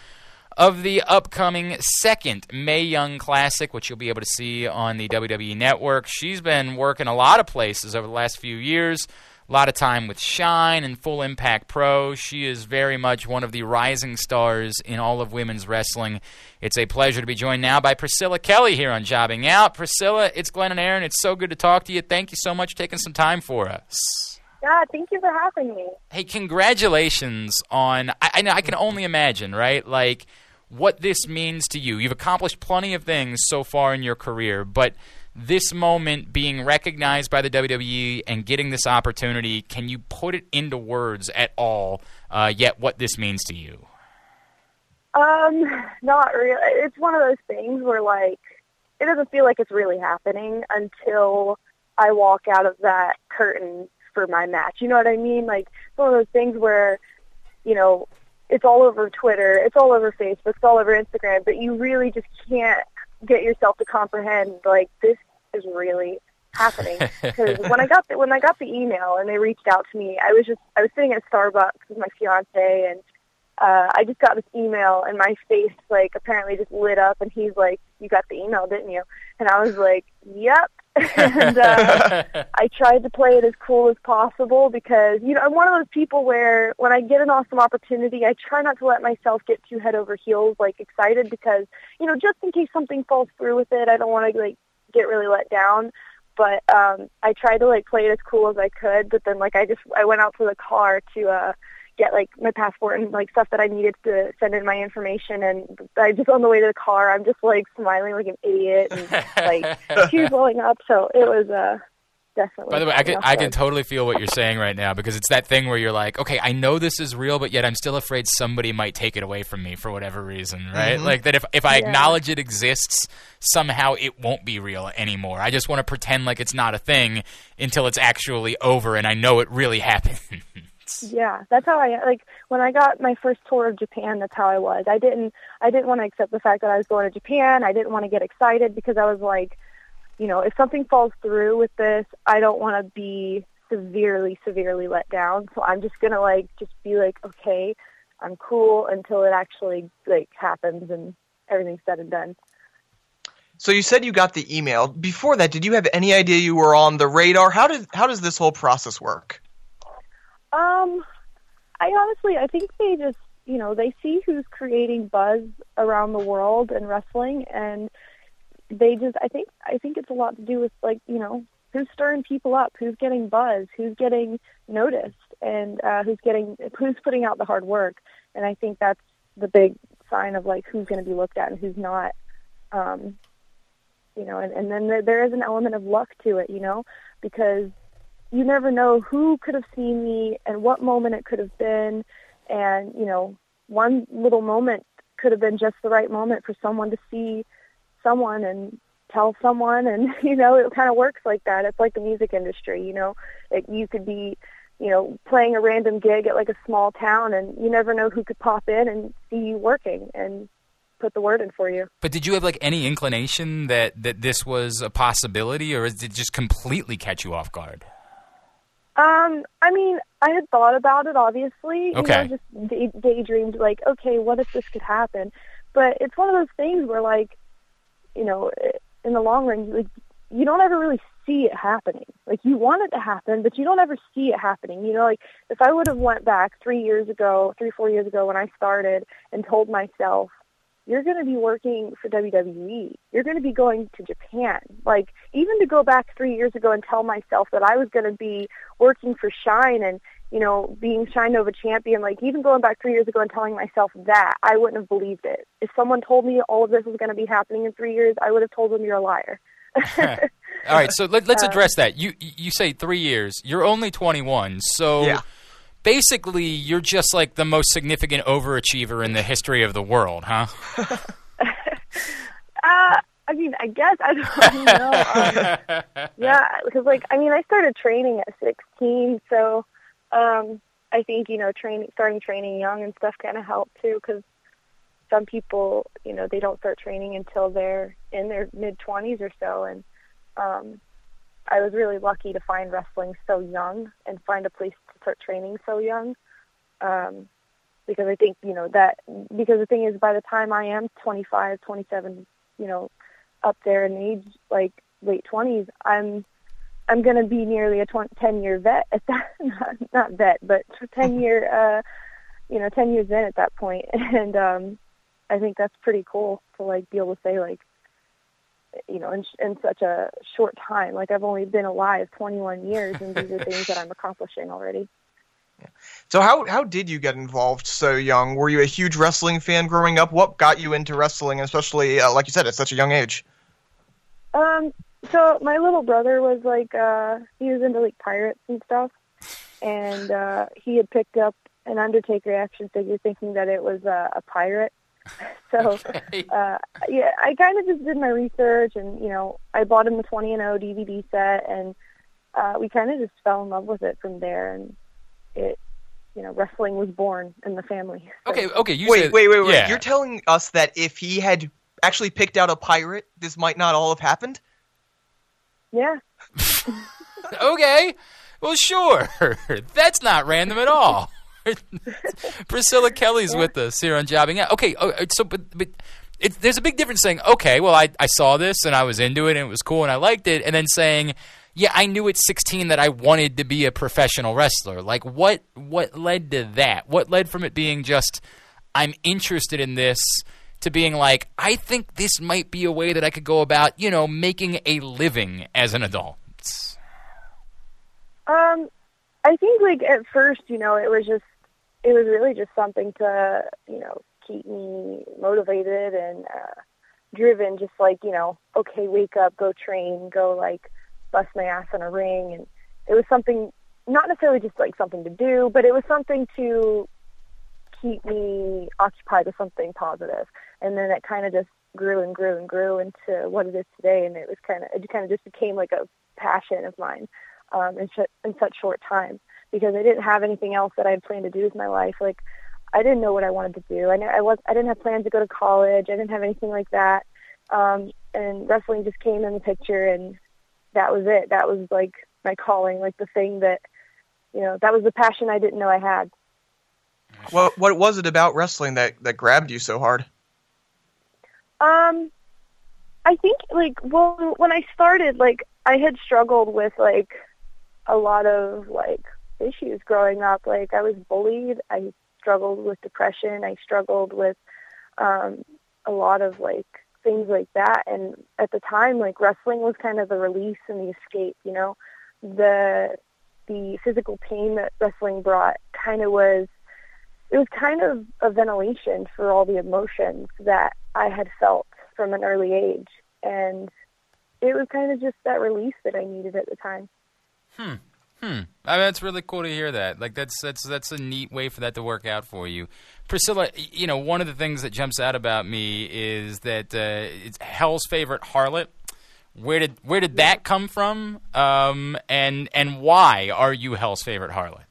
of the upcoming second Mae Young Classic, which you'll be able to see on the W W E Network. She's been working a lot of places over the last few years, a lot of time with Shine and Full Impact Pro. She is very much one of the rising stars in all of women's wrestling. It's a pleasure to be joined now by Priscilla Kelly here on Jobbing Out. Priscilla, it's Glenn and Aaron. It's so good to talk to you. Thank you so much for taking some time for us. Yeah, thank you for having me. Hey, congratulations on, I, I know, I can only imagine, right, like what this means to you. You've accomplished plenty of things so far in your career, but this moment being recognized by the W W E and getting this opportunity, can you put it into words at all uh, yet what this means to you? Um, not really. It's one of those things where, like, it doesn't feel like it's really happening until I walk out of that curtain for my match. You know what I mean? Like, it's one of those things where, you know, it's all over Twitter, it's all over Facebook, it's all over Instagram, but you really just can't get yourself to comprehend, like, this is really happening. Because when I got the, when I got the email and they reached out to me, I was just I was sitting at Starbucks with my fiance, and uh, I just got this email, and my face, like, apparently just lit up, and he's like, "You got the email, didn't you?" And I was like, "Yep." and uh, I tried to play it as cool as possible because, you know, I'm one of those people where when I get an awesome opportunity, I try not to let myself get too head over heels, like, excited, because, you know, just in case something falls through with it, I don't want to, like, get really let down. But um, I tried to, like, play it as cool as I could, but then, like, I just, I went out to the car to uh, get, like, my passport and, like, stuff that I needed to send in my information, and I just, on the way to the car, I'm just, like, smiling like an idiot, and, like, tears rolling up, so it was, uh, definitely. By the way, I can, I can totally feel what you're saying right now, because it's that thing where you're like, okay, I know this is real, but yet I'm still afraid somebody might take it away from me for whatever reason, right? Mm-hmm. Like, that if, if I yeah. acknowledge it exists, somehow it won't be real anymore. I just want to pretend like it's not a thing until it's actually over, and I know it really happened. Yeah, that's how I, like, when I got my first tour of Japan, that's how I was. I didn't, I didn't want to accept the fact that I was going to Japan. I didn't want to get excited because I was like, you know, if something falls through with this, I don't want to be severely, severely let down. So I'm just going to, like, just be like, okay, I'm cool until it actually, like, happens and everything's said and done. So you said you got the email. Before that, did you have any idea you were on the radar? How did, how does this whole process work? Um, I honestly, I think they just, you know, they see who's creating buzz around the world in wrestling, and they just, I think, I think it's a lot to do with, like, you know, who's stirring people up, who's getting buzz, who's getting noticed, and uh, who's getting, who's putting out the hard work, and I think that's the big sign of, like, who's going to be looked at and who's not, um, you know, and, and then there, there is an element of luck to it, you know, because you never know who could have seen me and what moment it could have been. And, you know, one little moment could have been just the right moment for someone to see someone and tell someone. And, you know, it kind of works like that. It's like the music industry, you know, it, you could be, you know, playing a random gig at, like, a small town, and you never know who could pop in and see you working and put the word in for you. But did you have, like, any inclination that, that this was a possibility, or did it just completely catch you off guard? Um, I mean, I had thought about it, obviously. Okay. You know, just day- daydreamed, like, okay, what if this could happen? But it's one of those things where, like, you know, in the long run, like, you don't ever really see it happening. Like, you want it to happen, but you don't ever see it happening. You know, like, if I would have went back three years ago, three, four years ago when I started and told myself, you're going to be working for W W E. You're going to be going to Japan. Like, even to go back three years ago and tell myself that I was going to be working for Shine and you know, being shined of a champion, like even going back three years ago and telling myself that, I wouldn't have believed it. If someone told me all of this was going to be happening in three years, I would have told them you're a liar. All right, so let, let's address that. You you say three years. You're only twenty-one, so yeah. basically you're just like the most significant overachiever in the history of the world, huh? uh, I mean, I guess I don't know. Um, yeah, because like I mean, I started training at sixteen, so um, I think you know, training, starting training young and stuff kind of helped too, because some people, you know, they don't start training until they're in their mid-twenties or so, and um, I was really lucky to find wrestling so young and find a place to start training so young, um, because I think, you know, that, because the thing is, by the time I am twenty-five, twenty-seven, you know, up there in age, like late twenties, I'm I'm going to be nearly a ten-year vet at that, not, not vet, but ten-year, uh, you know, ten years in at that point, and um I think that's pretty cool to, like, be able to say, like, you know, in, in such a short time. Like, I've only been alive twenty-one years, and these are things that I'm accomplishing already. Yeah. So how how did you get involved so young? Were you a huge wrestling fan growing up? What got you into wrestling, especially, uh, like you said, at such a young age? Um. So my little brother was, like, uh, he was into, like, pirates and stuff, and uh, he had picked up an Undertaker action figure thinking that it was uh, a pirate. So, okay. uh, yeah, I kind of just did my research, and, you know, I bought him the twenty and oh D V D set, and uh, we kind of just fell in love with it from there, and it, you know, wrestling was born in the family. So. Okay, okay. You wait, said, wait, wait, wait. Yeah. You're telling us that if he had actually picked out a pirate, this might not all have happened? Yeah. Okay. Well, sure. That's not random at all. Priscilla Kelly's yeah. with us here on Jobbing Out. Okay, so but, but it, there's a big difference saying, okay, well, I, I saw this and I was into it and it was cool and I liked it, and then saying, yeah, I knew at sixteen that I wanted to be a professional wrestler. Like, what what led to that? What led from it being just, I'm interested in this, to being like, I think this might be a way that I could go about, you know, making a living as an adult? Um, I think, like, at first, you know, it was just, it was really just something to, you know, keep me motivated and uh, driven, just like, you know, okay, wake up, go train, go, like, bust my ass in a ring. And it was something, not necessarily just, like, something to do, but it was something to keep me occupied with something positive. And then it kind of just grew and grew and grew into what it is today, and it was kind of, it kind of just became, like, a passion of mine um, in, sh- in such short time. Because I didn't have anything else that I had planned to do with my life. Like, I didn't know what I wanted to do. I, I was I didn't have plans to go to college. I didn't have anything like that. Um, and wrestling just came in the picture, and that was it. That was, like, my calling, like the thing that, you know, that was the passion I didn't know I had. Well, what was it about wrestling that, that grabbed you so hard? Um, I think, like, well, when I started, like, I had struggled with, like, a lot of, like, issues growing up. Like, I was bullied, I struggled with depression, I struggled with um a lot of, like, things like that, and at the time, like, wrestling was kind of the release and the escape, you know. The the physical pain that wrestling brought kind of was, it was kind of a ventilation for all the emotions that I had felt from an early age, and it was kind of just that release that I needed at the time. hmm Hmm. I mean, it's really cool to hear that. Like, that's that's that's a neat way for that to work out for you, Priscilla. You know, one of the things that jumps out about me is that uh, it's Hell's Favorite Harlot. Where did where did that come from? Um, and and why are you Hell's Favorite Harlot?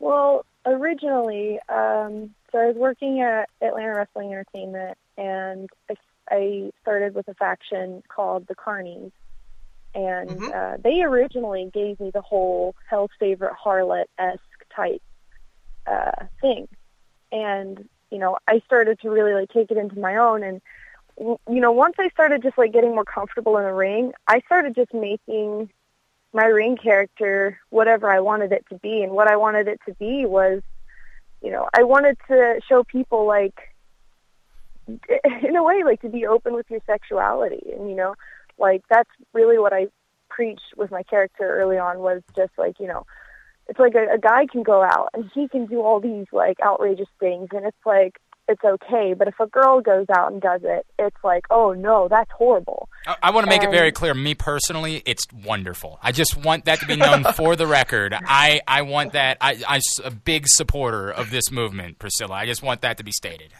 Well, originally, um, so I was working at Atlanta Wrestling Entertainment, and I, I started with a faction called the Carnies. And mm-hmm. uh, they originally gave me the whole Hell's Favorite Harlot-esque type uh, thing. And, you know, I started to really, like, take it into my own. And, you know, once I started just, like, getting more comfortable in the ring, I started just making my ring character whatever I wanted it to be. And what I wanted it to be was, you know, I wanted to show people, like, in a way, like, to be open with your sexuality. And, you know, like, that's really what I preached with my character early on, was just, like, you know, it's like a, a guy can go out and he can do all these like outrageous things, and it's like, it's okay. But if a girl goes out and does it, it's like, oh no, that's horrible. I, I want to make and, it very clear. Me personally, it's wonderful. I just want that to be known for the record. I, I want that. I, I'm a big supporter of this movement, Priscilla. I just want that to be stated.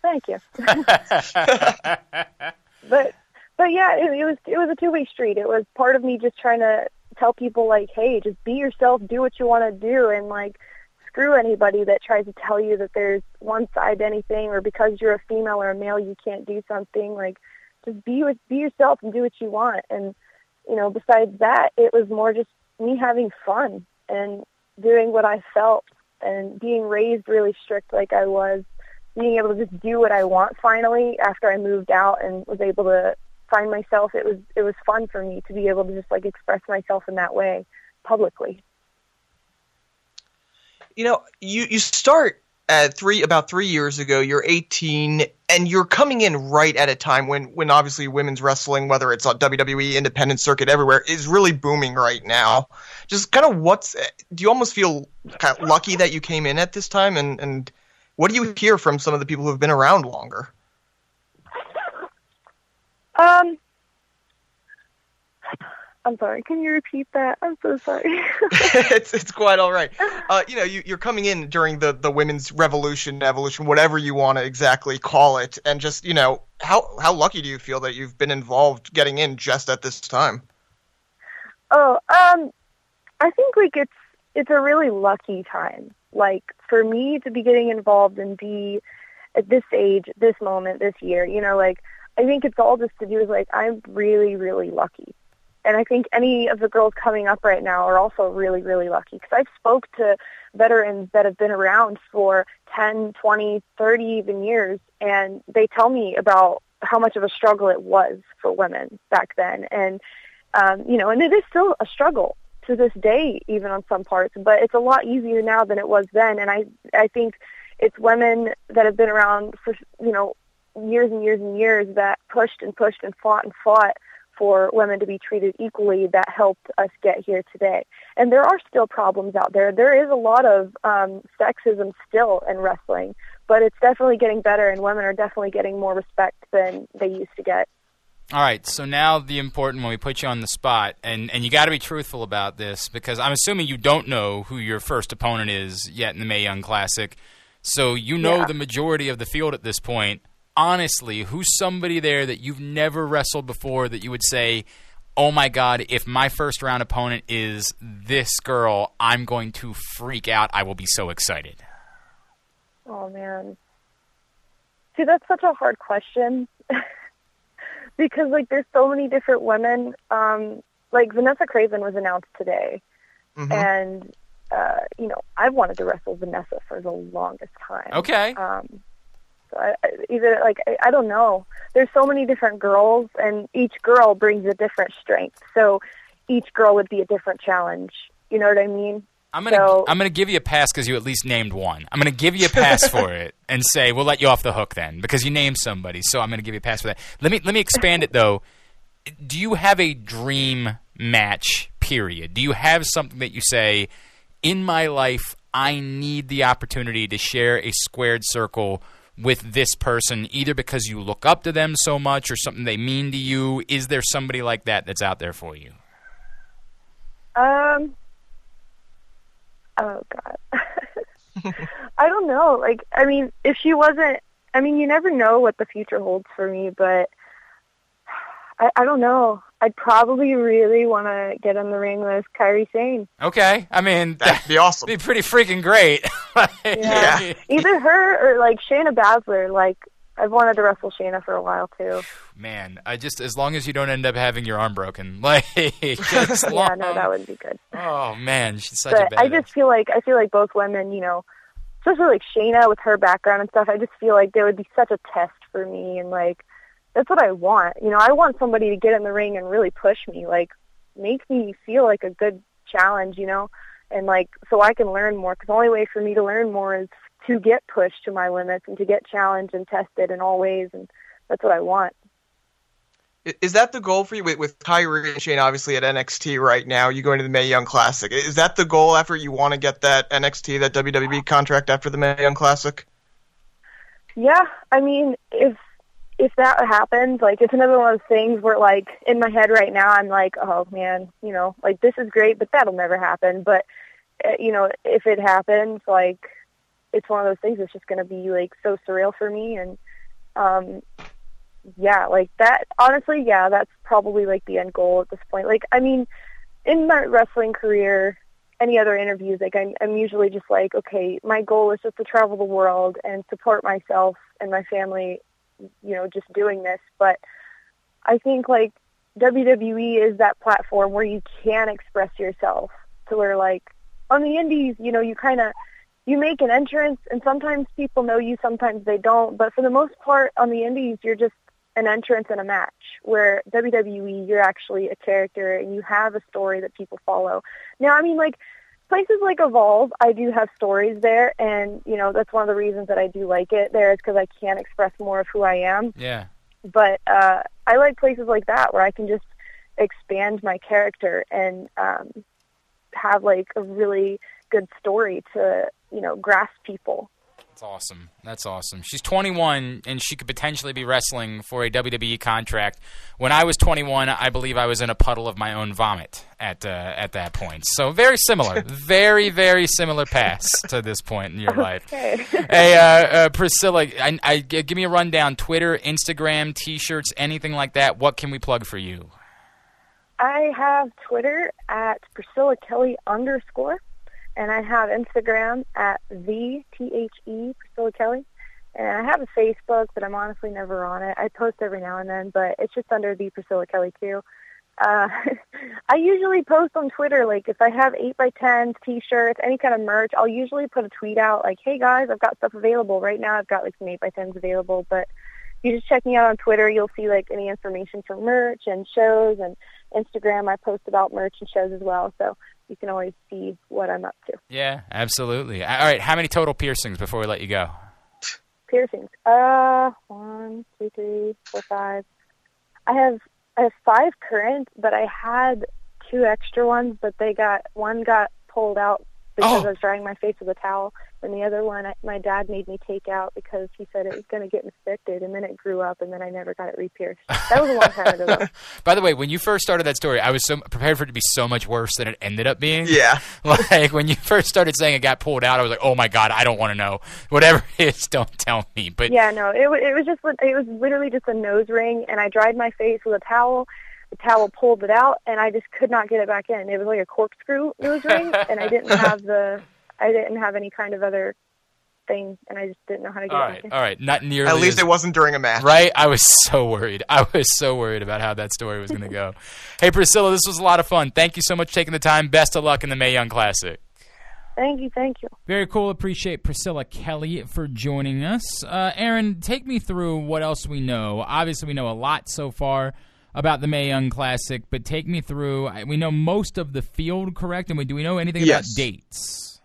Thank you. but but yeah, it, it was it was a two week street. It was part of me just trying to tell people like, hey, just be yourself, do what you want to do, and like, screw anybody that tries to tell you that there's one side to anything, or because you're a female or a male you can't do something. Like, just be with be yourself and do what you want. And you know, besides that, it was more just me having fun and doing what I felt, and being raised really strict like I was, being able to just do what I want finally after I moved out and was able to find myself. It was it was fun for me to be able to just like express myself in that way publicly. You know, you, you start at three about three years ago, you're eighteen, and you're coming in right at a time when, when obviously women's wrestling, whether it's on W W E, independent circuit, everywhere, is really booming right now. Just kind of what's – do you almost feel kind of lucky that you came in at this time? And, and what do you hear from some of the people who have been around longer? Um, I'm sorry. Can you repeat that? I'm so sorry. it's it's quite all right. Uh, you know, you, you're coming in during the, the women's revolution, evolution, whatever you want to exactly call it, and just, you know, how how lucky do you feel that you've been involved getting in just at this time? Oh, um, I think like it's it's a really lucky time. Like for me to be getting involved and be at this age, this moment, this year. You know, like I think it's all just to do with like I'm really really lucky. And I think any of the girls coming up right now are also really, really lucky, because I've spoke to veterans that have been around for ten, twenty, thirty even years, and they tell me about how much of a struggle it was for women back then. And, um, you know, and it is still a struggle to this day, even on some parts, but it's a lot easier now than it was then. And I, I think it's women that have been around for, you know, years and years and years that pushed and pushed and fought and fought for women to be treated equally that helped us get here today. And there are still problems out there. There is a lot of um, sexism still in wrestling, but it's definitely getting better, and women are definitely getting more respect than they used to get. All right, so now the important one, we put you on the spot, and, and you got to be truthful about this, because I'm assuming you don't know who your first opponent is yet in the Mae Young Classic, so you know yeah. the majority of the field at this point. Honestly, who's somebody there that you've never wrestled before that you would say, oh my God, if my first round opponent is this girl, I'm going to freak out. I will be so excited. Oh, man. See, that's such a hard question because, like, there's so many different women. Um, like, Vanessa Craven was announced today, mm-hmm. and, uh, you know, I've wanted to wrestle Vanessa for the longest time. Okay. Um I, either like I, I don't know. There's so many different girls, and each girl brings a different strength. So each girl would be a different challenge. You know what I mean? I'm gonna so, I'm gonna give you a pass because you at least named one. I'm gonna give you a pass for it and say we'll let you off the hook then because you named somebody. So I'm gonna give you a pass for that. Let me let me expand it though. Do you have a dream match? Period. Do you have something that you say in my life? I need the opportunity to share a squared circle with this person, either because you look up to them so much or something they mean to you? Is there somebody like that that's out there for you? Um. Oh, God. I don't know. Like, I mean, if she wasn't... I mean, you never know what the future holds for me, but I, I don't know. I'd probably really want to get in the ring with Kairi Sane. Okay. I mean, that'd be awesome. That'd be pretty freaking great. yeah. yeah. Either her or, like, Shayna Baszler. Like, I've wanted to wrestle Shayna for a while, too. Man, I just as long as you don't end up having your arm broken. Like, it's long. Yeah, no, that would be good. Oh, man, she's such but a badass. I just feel like, I feel like both women, you know, especially, like, Shayna with her background and stuff, I just feel like there would be such a test for me and, like, that's what I want. You know, I want somebody to get in the ring and really push me, like make me feel like a good challenge, you know, and like so I can learn more, because the only way for me to learn more is to get pushed to my limits and to get challenged and tested in all ways, and that's what I want. Is that the goal for you with, with Kyrie and Shane, obviously, at N X T right now? You going to the Mae Young Classic. Is that the goal after you want to get that N X T, that W W E contract after the Mae Young Classic? Yeah, I mean, if if that happens, like, it's another one of those things where, like, in my head right now, I'm like, oh, man, you know, like, this is great, but that'll never happen. But, you know, if it happens, like, it's one of those things that's just going to be, like, so surreal for me. And, um, yeah, like, that, honestly, yeah, that's probably, like, the end goal at this point. Like, I mean, in my wrestling career, any other interviews, like, I'm, I'm usually just like, okay, my goal is just to travel the world and support myself and my family, you know, just doing this. But I think, like, W W E is that platform where you can express yourself to where, like, on the indies, you know, you kind of, you make an entrance, and sometimes people know you, sometimes they don't. But for the most part, on the indies, you're just an entrance in a match, where W W E, you're actually a character, and you have a story that people follow. Now, I mean, like, places like Evolve, I do have stories there, and, you know, that's one of the reasons that I do like it there is because I can express more of who I am. Yeah. But uh, I like places like that where I can just expand my character and um, have, like, a really good story to, you know, grasp people. That's awesome. That's awesome. She's twenty-one, and she could potentially be wrestling for a W W E contract. When I was twenty-one, I believe I was in a puddle of my own vomit at uh, at that point. So very similar. very, very similar paths to this point in your life. Okay. Hey, uh, uh, Priscilla, I, I, give me a rundown. Twitter, Instagram, T-shirts, anything like that. What can we plug for you? I have Twitter at Priscilla Kelly underscore. And I have Instagram at the T H E Priscilla Kelly. And I have a Facebook, but I'm honestly never on it. I post every now and then, but it's just under the Priscilla Kelly too. Uh, I usually post on Twitter, like if I have eight by tens, T-shirts, any kind of merch, I'll usually put a tweet out like, hey guys, I've got stuff available. Right now I've got like some eight by tens available, but you just check me out on Twitter. You'll see like any information for merch and shows, and Instagram, I post about merch and shows as well. So you can always see what I'm up to. Yeah, absolutely. All right, how many total piercings before we let you go? Piercings. Uh, one, two, three, four, five. I have I have five current, but I had two extra ones, but they got one got pulled out because oh. I was drying my face with a towel, and the other one I, my dad made me take out because he said it was going to get infected, and then it grew up, and then I never got it re-pierced. That was a long time ago. By the way, when you first started that story, I was so prepared for it to be so much worse than it ended up being. Yeah. Like, when you first started saying it got pulled out, I was like, oh my God, I don't want to know. Whatever it is, don't tell me. But yeah, no, it, it was just it was literally just a nose ring, and I dried my face with a towel. The towel pulled it out, and I just could not get it back in. It was like a corkscrew nose ring, and I didn't have the, I didn't have any kind of other thing, and I just didn't know how to get all it right, back in. All right, not nearly. At least as, it wasn't during a match, right? I was so worried. I was so worried about how that story was going to go. Hey, Priscilla, this was a lot of fun. Thank you so much for taking the time. Best of luck in the Mae Young Classic. Thank you, thank you. Very cool. Appreciate Priscilla Kelly for joining us. Uh, Aaron, take me through what else we know. Obviously, we know a lot so far about the Mae Young Classic, but take me through. We know most of the field, correct? And we, do we know anything yes. about dates?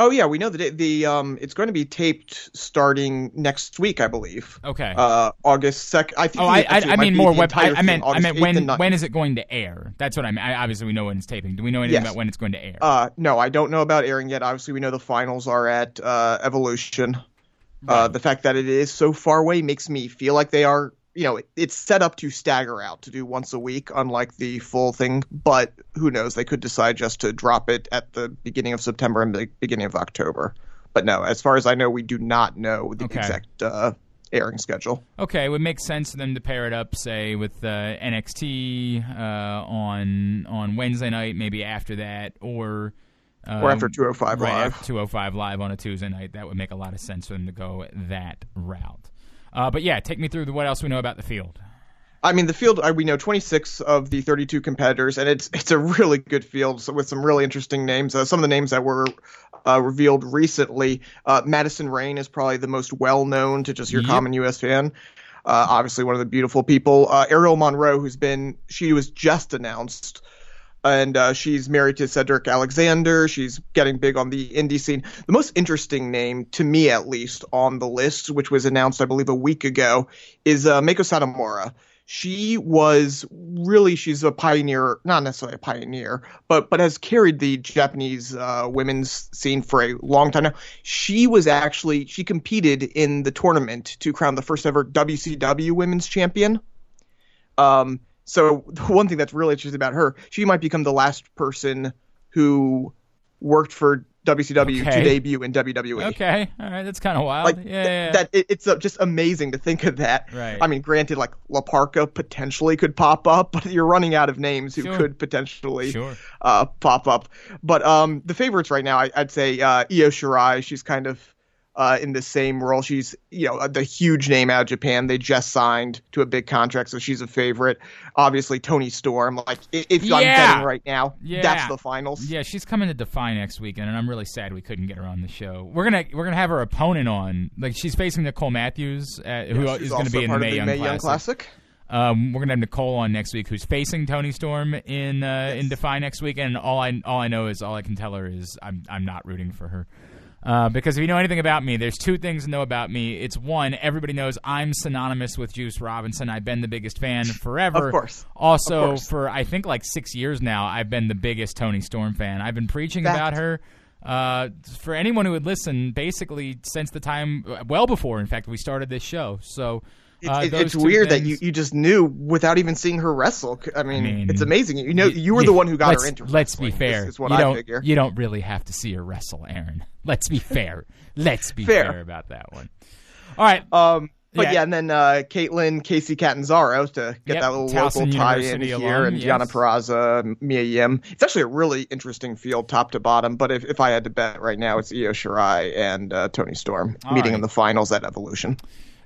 Oh yeah, we know the the um. It's going to be taped starting next week, I believe. Okay. Uh, August second. I think. Oh, I, I, I mean more web. I, I meant. I meant when. When is it going to air? That's what I mean. I, obviously, we know when it's taping. Do we know anything yes. about when it's going to air? Uh, no, I don't know about airing yet. Obviously, we know the finals are at uh, Evolution. Right. Uh, the fact that it is so far away makes me feel like they are. You know, it's set up to stagger out, to do once a week, unlike the full thing. But who knows? They could decide just to drop it at the beginning of September and the beginning of October. But no, as far as I know, we do not know the okay. exact uh, airing schedule. Okay, it would make sense for them to pair it up, say, with uh, N X T uh, on on Wednesday night, maybe after that, or... Um, or after two oh five right Live. After two oh five Live on a Tuesday night. That would make a lot of sense for them to go that route. Uh, but, yeah, take me through the, what else we know about the field. I mean, the field, I, we know twenty-six of the thirty-two competitors, and it's it's a really good field, so with some really interesting names. Uh, some of the names that were uh, revealed recently, uh, Madison Rayne is probably the most well-known to just your yep. common U S fan. Uh, obviously one of the beautiful people. Uh, Ariel Monroe, who's been – she was just announced – and uh, she's married to Cedric Alexander. She's getting big on the indie scene. The most interesting name, to me at least, on the list, which was announced, I believe, a week ago, is uh, Meiko Satomura. she was really, she's a pioneer, not necessarily a pioneer, but but has carried the Japanese uh, women's scene for a long time now. She was actually, she competed in the tournament to crown the first ever W C W women's champion. Um, so one thing that's really interesting about her, she might become the last person who worked for W C W okay. to debut in W W E. Okay, all right, that's kind of wild. Like, yeah, th- yeah, that it, it's uh, just amazing to think of that. Right. I mean, granted, like La Parka potentially could pop up, but you're running out of names who sure. could potentially sure. uh, pop up. But um, the favorites right now, I, I'd say uh, Io Shirai. She's kind of uh, in the same role. She's, you know, the huge name out of Japan. They just signed to a big contract, so she's a favorite. Obviously, Toni Storm. Like, if yeah. I'm betting right now, yeah. that's the finals. Yeah, she's coming to Defy next weekend, and I'm really sad we couldn't get her on the show. We're gonna we're gonna have her opponent on. Like, she's facing Nicole Matthews, uh, who yeah, is going to be in the Mae Young, May Young Classic. Classic. Um, we're gonna have Nicole on next week, who's facing Toni Storm in uh, yes. in Defy next weekend. And all I all I know is all I can tell her is I'm I'm not rooting for her. Uh, because if you know anything about me, there's two things to know about me. It's one, everybody knows I'm synonymous with Juice Robinson. I've been the biggest fan forever. Of course. Also, of course. for I think like six years now, I've been the biggest Toni Storm fan. I've been preaching that. about her. Uh, for anyone who would listen, basically since the time, well before, in fact, we started this show. So uh, it, it, it's weird things, that you, you just knew without even seeing her wrestle. I mean, I mean it's amazing. You know, you were yeah, the one who got her into wrestling. Let's be fair. Is what you, I don't, figure. you don't really have to see her wrestle, Aaron. Let's be fair. Let's be fair. fair about that one. All right. Um, but yeah. yeah, and then uh, Caitlin, Casey Catanzaro to get yep. that little Towson local University tie-in here, alum, and yes. Diana Peraza, Mia Yim. It's actually a really interesting field, top to bottom. But if, if I had to bet right now, it's Io Shirai and uh, Toni Storm All meeting right. in the finals at Evolution.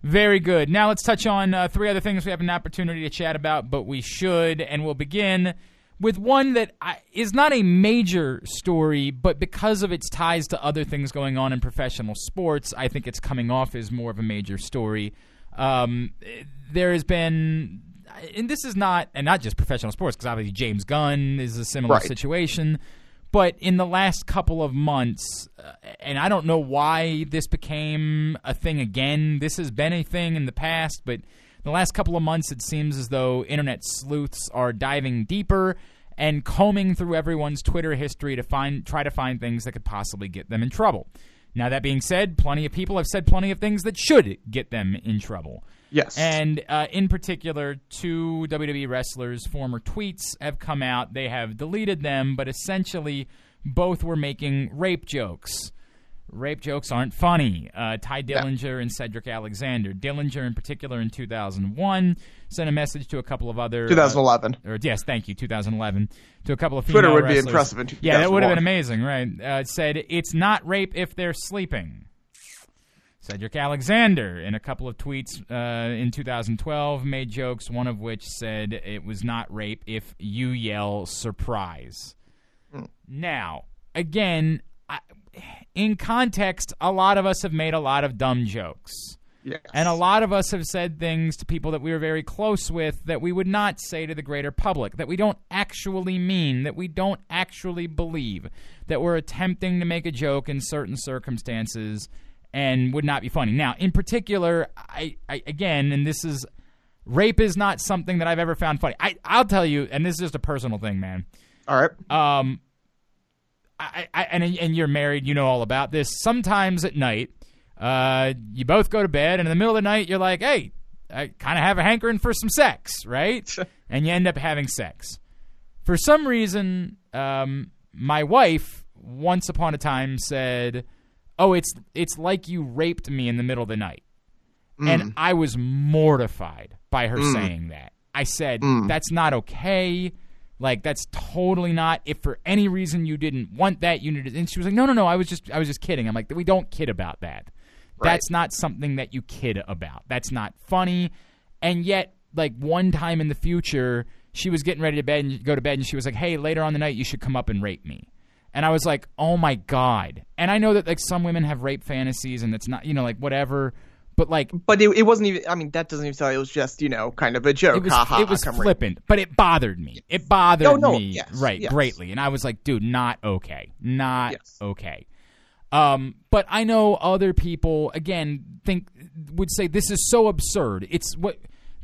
Very good. Now let's touch on uh, three other things we have an opportunity to chat about, but we should, and we'll begin with one that is not a major story, but because of its ties to other things going on in professional sports, I think it's coming off as more of a major story. Um, there has been, and this is not, and not just professional sports, because obviously James Gunn is a similar right. situation, but in the last couple of months, and I don't know why this became a thing again. This has been a thing in the past, but the last couple of months, it seems as though internet sleuths are diving deeper and combing through everyone's Twitter history to find try to find things that could possibly get them in trouble. Now, that being said, plenty of people have said plenty of things that should get them in trouble. Yes. And uh, in particular, two W W E wrestlers' former tweets have come out. They have deleted them, but essentially both were making rape jokes. Rape jokes aren't funny. Uh, Ty Dillinger yeah. and Cedric Alexander. Dillinger, in particular, in two thousand one, sent a message to a couple of other... twenty eleven. Uh, or Yes, thank you, twenty eleven. To a couple of female Twitter would wrestlers. Be impressive in two thousand one. Yeah, that would have been amazing, right? Uh, it said, it's not rape if they're sleeping. Cedric Alexander, in a couple of tweets uh, in two thousand twelve, made jokes, one of which said, it was not rape if you yell surprise. Mm. Now, again... I, in context, a lot of us have made a lot of dumb jokes. Yes. And a lot of us have said things to people that we were very close with that we would not say to the greater public, that we don't actually mean, that we don't actually believe, that we're attempting to make a joke in certain circumstances and would not be funny. Now, in particular, I, I again, and this is, rape is not something that I've ever found funny. I, I'll tell you, and this is just a personal thing, man. All right. Um... I, I, and and you're married, you know all about this. Sometimes at night, uh, you both go to bed, and in the middle of the night, you're like, hey, I kind of have a hankering for some sex, right? And you end up having sex. For some reason, um, my wife, once upon a time, said, oh, it's it's like you raped me in the middle of the night. Mm. And I was mortified by her mm. saying that. I said, mm. that's not okay. Like, that's totally not. If for any reason you didn't want that, you needed. And she was like, "No, no, no. I was just, I was just kidding." I'm like, "We don't kid about that. Right. That's not something that you kid about. That's not funny." And yet, like one time in the future, she was getting ready to bed and go to bed, and she was like, "Hey, later on the night, you should come up and rape me." And I was like, "Oh my god!" And I know that like some women have rape fantasies, and it's not, you know, like whatever. But like, but it, it wasn't even. I mean, that doesn't even tell you. It was just, you know, kind of a joke. It was, ha, ha, it was flippant, right. But it bothered me. It bothered no, no, me yes, right yes. greatly, and I was like, dude, not okay, not yes. okay. Um, but I know other people again think would say this is so absurd. It's what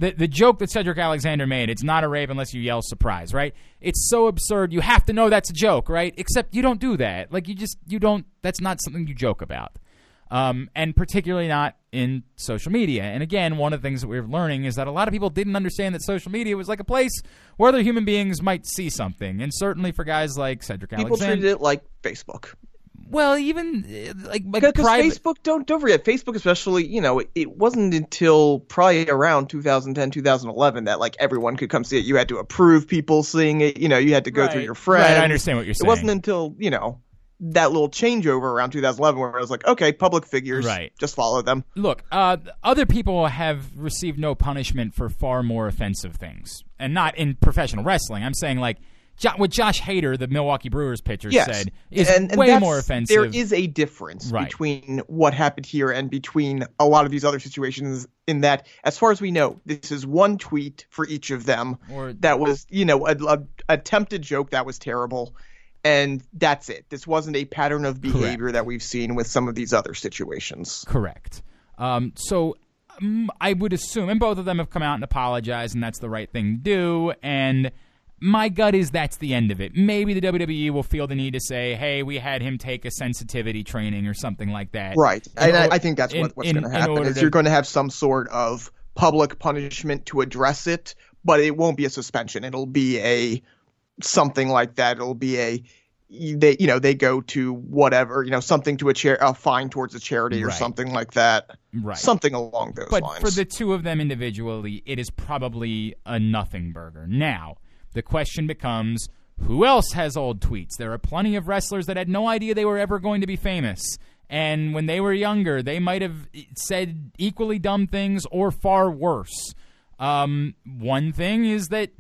The the joke that Cedric Alexander made, it's not a rave unless you yell surprise, right? It's so absurd. You have to know that's a joke, right? Except you don't do that. Like, you just, you don't, that's not something you joke about. Um, and particularly not in social media. And again, one of the things that we're learning is that a lot of people didn't understand that social media was like a place where other human beings might see something. And certainly for guys like Cedric people Alexander. People treated it like Facebook. Well, even like, like because private... Facebook, don't, don't forget, Facebook especially, you know, it, it wasn't until probably around two thousand ten, two thousand eleven that like everyone could come see it. You had to approve people seeing it. You know, you had to go right. through your friends. Right, I understand what you're saying. It wasn't until, you know, that little changeover around two thousand eleven where I was like, okay, public figures, right. just follow them. Look, uh, other people have received no punishment for far more offensive things, and not in professional wrestling. I'm saying like jo- what Josh Hader, the Milwaukee Brewers pitcher, yes. said is and, and way more offensive. There is a difference right. between what happened here and between a lot of these other situations in that, as far as we know, this is one tweet for each of them or, that was, you know, an attempted joke that was terrible. And that's it. This wasn't a pattern of behavior Correct. That we've seen with some of these other situations. Correct. Um, so um, I would assume, and both of them have come out and apologized, and that's the right thing to do. And my gut is that's the end of it. Maybe the W W E will feel the need to say, hey, we had him take a sensitivity training or something like that. Right. In and or- I think that's in, what, what's going to happen. Is to- you're going to have some sort of public punishment to address it, but it won't be a suspension. It'll be a... something like that. It'll be a, they, you know, they go to whatever, you know, something to a chair, a fine towards a charity or right. something like that. Right. Something along those but lines. But for the two of them individually, it is probably a nothing burger. Now, the question becomes, who else has old tweets? There are plenty of wrestlers that had no idea they were ever going to be famous. And when they were younger, they might have said equally dumb things or far worse. Um, one thing is that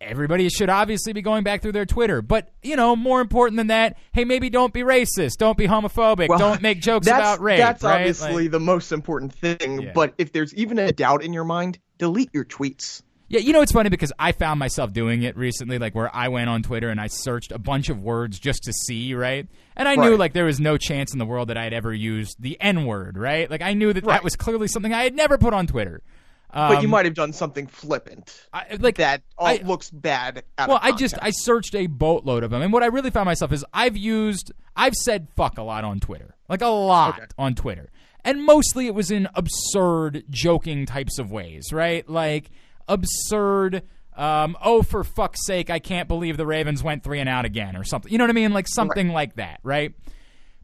everybody should obviously be going back through their Twitter. But, you know, more important than that, hey, maybe don't be racist. Don't be homophobic. Well, don't make jokes about rape. That's right? obviously like, the most important thing. Yeah. But if there's even a doubt in your mind, delete your tweets. Yeah, you know, it's funny because I found myself doing it recently, like where I went on Twitter and I searched a bunch of words just to see, right? And I right. knew, like, there was no chance in the world that I had ever used the N-word, right? Like, I knew that right. that was clearly something I had never put on Twitter. Um, but you might have done something flippant I, like, that all I, looks bad out well, of Well, I just – I searched a boatload of them. And what I really found myself is I've used – I've said fuck a lot on Twitter. Like a lot okay. on Twitter. And mostly it was in absurd joking types of ways, right? Like absurd, um, oh, for fuck's sake, I can't believe the Ravens went three and out again or something. You know what I mean? Like something right. like that, right?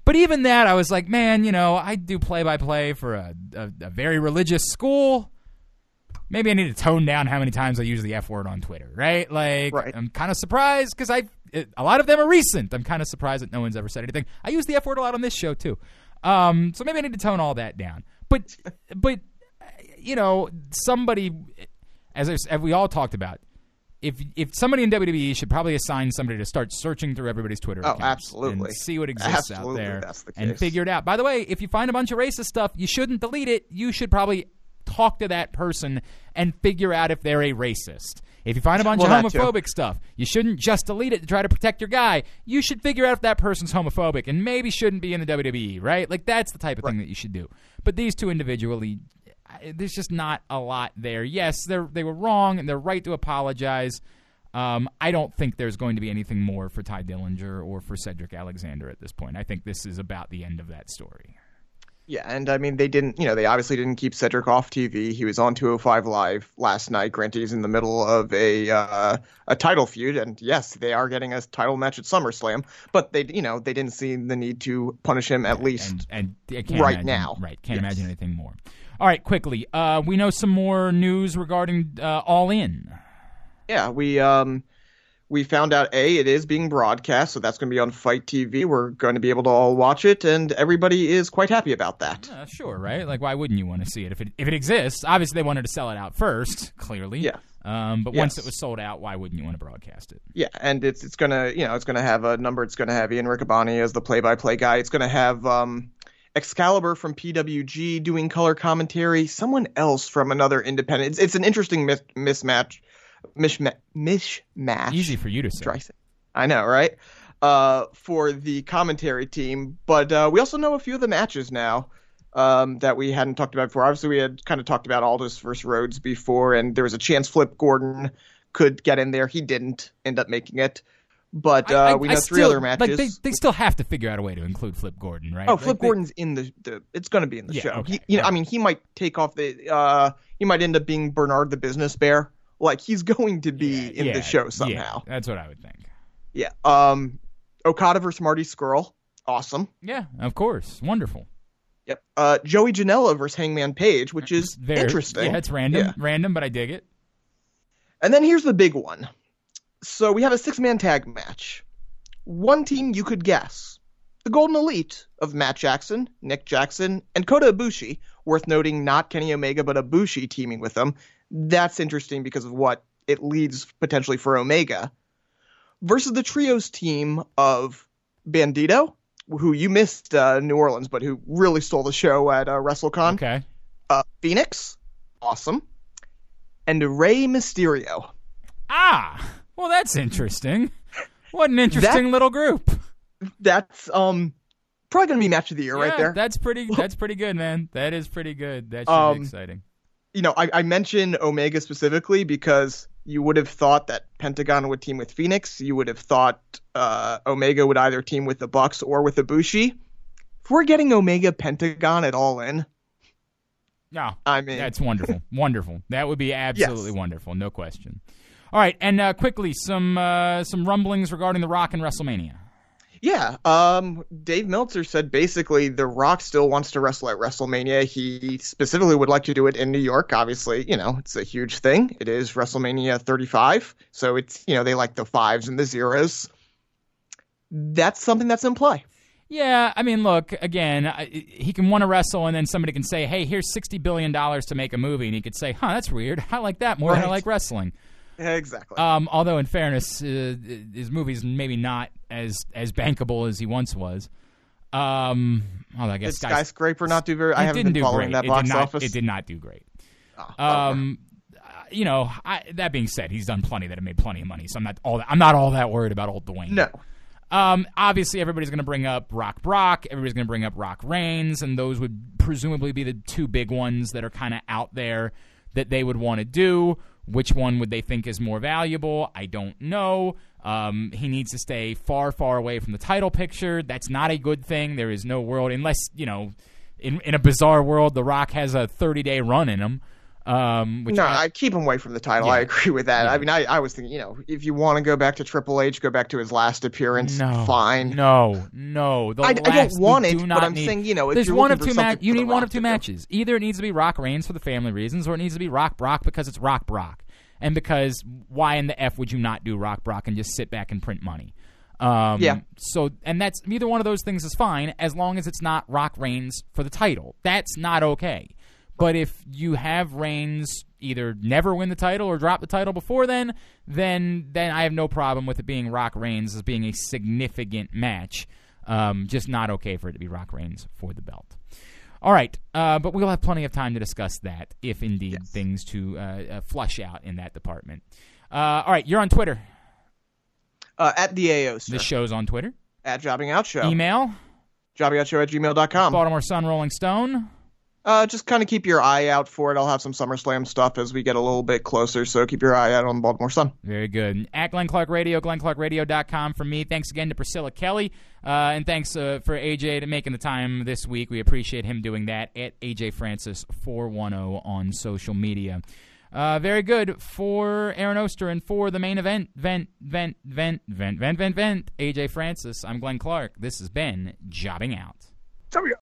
But even that, I was like, man, you know, I do play-by-play for a, a, a very religious school. Maybe I need to tone down how many times I use the F word on Twitter, right? Like, right. I'm kind of surprised because I a lot of them are recent. I'm kind of surprised that no one's ever said anything. I use the F word a lot on this show too, um, so maybe I need to tone all that down. But, but you know, somebody, as, I, as we all talked about, if if somebody in W W E should probably assign somebody to start searching through everybody's Twitter oh, accounts absolutely. and see what exists absolutely. out there That's the case. And figure it out. By the way, if you find a bunch of racist stuff, you shouldn't delete it. You should probably talk to that person and figure out if they're a racist. If you find a bunch well, of homophobic stuff, you shouldn't just delete it to try to protect your guy. You should figure out if that person's homophobic and maybe shouldn't be in the W W E, right? Like, that's the type of right. thing that you should do. But these two individually, there's just not a lot there. Yes, they're, they were wrong, and they're right to apologize. Um, I don't think there's going to be anything more for Ty Dillinger or for Cedric Alexander at this point. I think this is about the end of that story. Yeah, and I mean, they didn't, you know, they obviously didn't keep Cedric off T V. He was on two oh five Live last night. Granted, he's in the middle of a uh, a title feud, and yes, they are getting a title match at SummerSlam, but they, you know, they didn't see the need to punish him at yeah, least and, and right imagine, now. Right, can't yes. imagine anything more. All right, quickly, uh, we know some more news regarding uh, All In. Yeah, we... Um, We found out, A, it is being broadcast, so that's going to be on Fight T V. We're going to be able to all watch it, and everybody is quite happy about that. Yeah, sure, right? Like, why wouldn't you want to see it? If it if it exists, obviously they wanted to sell it out first, clearly. Yeah. Um, but yes. once it was sold out, why wouldn't you want to broadcast it? Yeah, and it's it's going to, you know, it's going to have a number. It's going to have Ian Riccoboni as the play-by-play guy. It's going to have um, Excalibur from P W G doing color commentary. Someone else from another independent. It's, it's an interesting mis- mismatch. Mishma- mishmash. Easy for you to say. I know, right? Uh, for the commentary team. But uh, we also know a few of the matches now. um, that we hadn't talked about before. Obviously, we had kind of talked about Aldous versus Rhodes before, and there was a chance Flip Gordon could get in there. He didn't end up making it. But uh, I, I, we have three still, other matches. Like they, they still have to figure out a way to include Flip Gordon, right? Oh, Flip like Gordon's they, in the, the – it's going to be in the yeah, show. Okay, he, you know, right. I mean, he might take off the uh, – he might end up being Bernard the Business Bear. Like, he's going to be yeah, in yeah, the show somehow. Yeah, that's what I would think. Yeah. Um, Okada versus Marty Scurll. Awesome. Yeah, of course. Wonderful. Yep. Uh, Joey Janela versus Hangman Page, which is Very, interesting. Yeah, it's random. Yeah. Random, but I dig it. And then here's the big one. So we have a six-man tag match. One team you could guess. The Golden Elite of Matt Jackson, Nick Jackson, and Kota Ibushi. Worth noting, not Kenny Omega, but Ibushi teaming with them. That's interesting because of what it leads potentially for Omega. Versus the Trios team of Bandito, who you missed uh, New Orleans, but who really stole the show at uh, WrestleCon. Okay. Uh, Phoenix. Awesome. And Rey Mysterio. Ah! Well, that's interesting. What an interesting that, little group. That's um probably going to be match of the year yeah, right there. That's pretty That's pretty good, man. That is pretty good. That should um, be exciting. You know, I, I mentioned Omega specifically because you would have thought that Pentagon would team with Phoenix. You would have thought uh, Omega would either team with the Bucks or with Ibushi. If we're getting Omega Pentagon at all in. No, I mean. That's wonderful. Wonderful. That would be absolutely yes. wonderful. No question. All right, and uh, quickly, some uh, some rumblings regarding The Rock and WrestleMania. Yeah, um, Dave Meltzer said basically The Rock still wants to wrestle at WrestleMania. He specifically would like to do it in New York. Obviously, you know, it's a huge thing. It is WrestleMania thirty-five, so it's, you know, they like the fives and the zeros. That's something that's in play. Yeah, I mean, look, again, I, he can want to wrestle, and then somebody can say, hey, here's sixty billion dollars to make a movie, and he could say, huh, that's weird. I like that more right. than I like wrestling. Exactly. Um, although, in fairness, uh, his movie's maybe not as as bankable as he once was. Um, although I guess Did Skyscraper not do very. I haven't been following that box office. It did not do great. Oh, um, okay. uh, you know, I, that being said, he's done plenty that have made plenty of money. So I'm not all that, I'm not all that worried about old Dwayne. No. Um, obviously, everybody's going to bring up Rock Brock. Everybody's going to bring up Rock Reigns, and those would presumably be the two big ones that are kind of out there that they would want to do. Which one would they think is more valuable? I don't know. Um, he needs to stay far, far away from the title picture. That's not a good thing. There is no world, unless, you know, in in a bizarre world, The Rock has a thirty-day run in him. Um, which no, I, I keep him away from the title. Yeah. I agree with that. Yeah. I mean, I, I was thinking, you know, if you want to go back to Triple H, go back to his last appearance. No, fine. No, no. The I, last, I don't want it, do but I'm need, saying, you know, if there's you're one of two matches. You need one of two matches. Do. Either it needs to be Rock Reigns for the family reasons, or it needs to be Rock Brock because it's Rock Brock, and because why in the F would you not do Rock Brock and just sit back and print money? Um, yeah. So, and that's either one of those things is fine as long as it's not Rock Reigns for the title. That's not okay. But if you have Reigns either never win the title or drop the title before then, then then I have no problem with it being Rock Reigns as being a significant match. Um, just not okay for it to be Rock Reigns for the belt. All right, uh, but we'll have plenty of time to discuss that if indeed yes. things to uh, uh, flush out in that department. Uh, all right, you're on Twitter. Uh, at the A O, sir. The show's on Twitter. At Jobbing Out Show. Email. jobbing out show at gmail dot com. Baltimore Sun, Rolling Stone. Uh, just kind of keep your eye out for it. I'll have some SummerSlam stuff as we get a little bit closer, so keep your eye out on the Baltimore Sun. Very good. At Glenn Clark Radio, glenn clark radio dot com for me. Thanks again to Priscilla Kelly, uh, and thanks uh, for A J to making the time this week. We appreciate him doing that at A J Francis four ten on social media. Uh, very good. For Aaron Oster and for the main event, vent, vent, vent, vent, vent, vent, vent, A J Francis, I'm Glenn Clark. This has been Jobbing Out. Jobbing Out.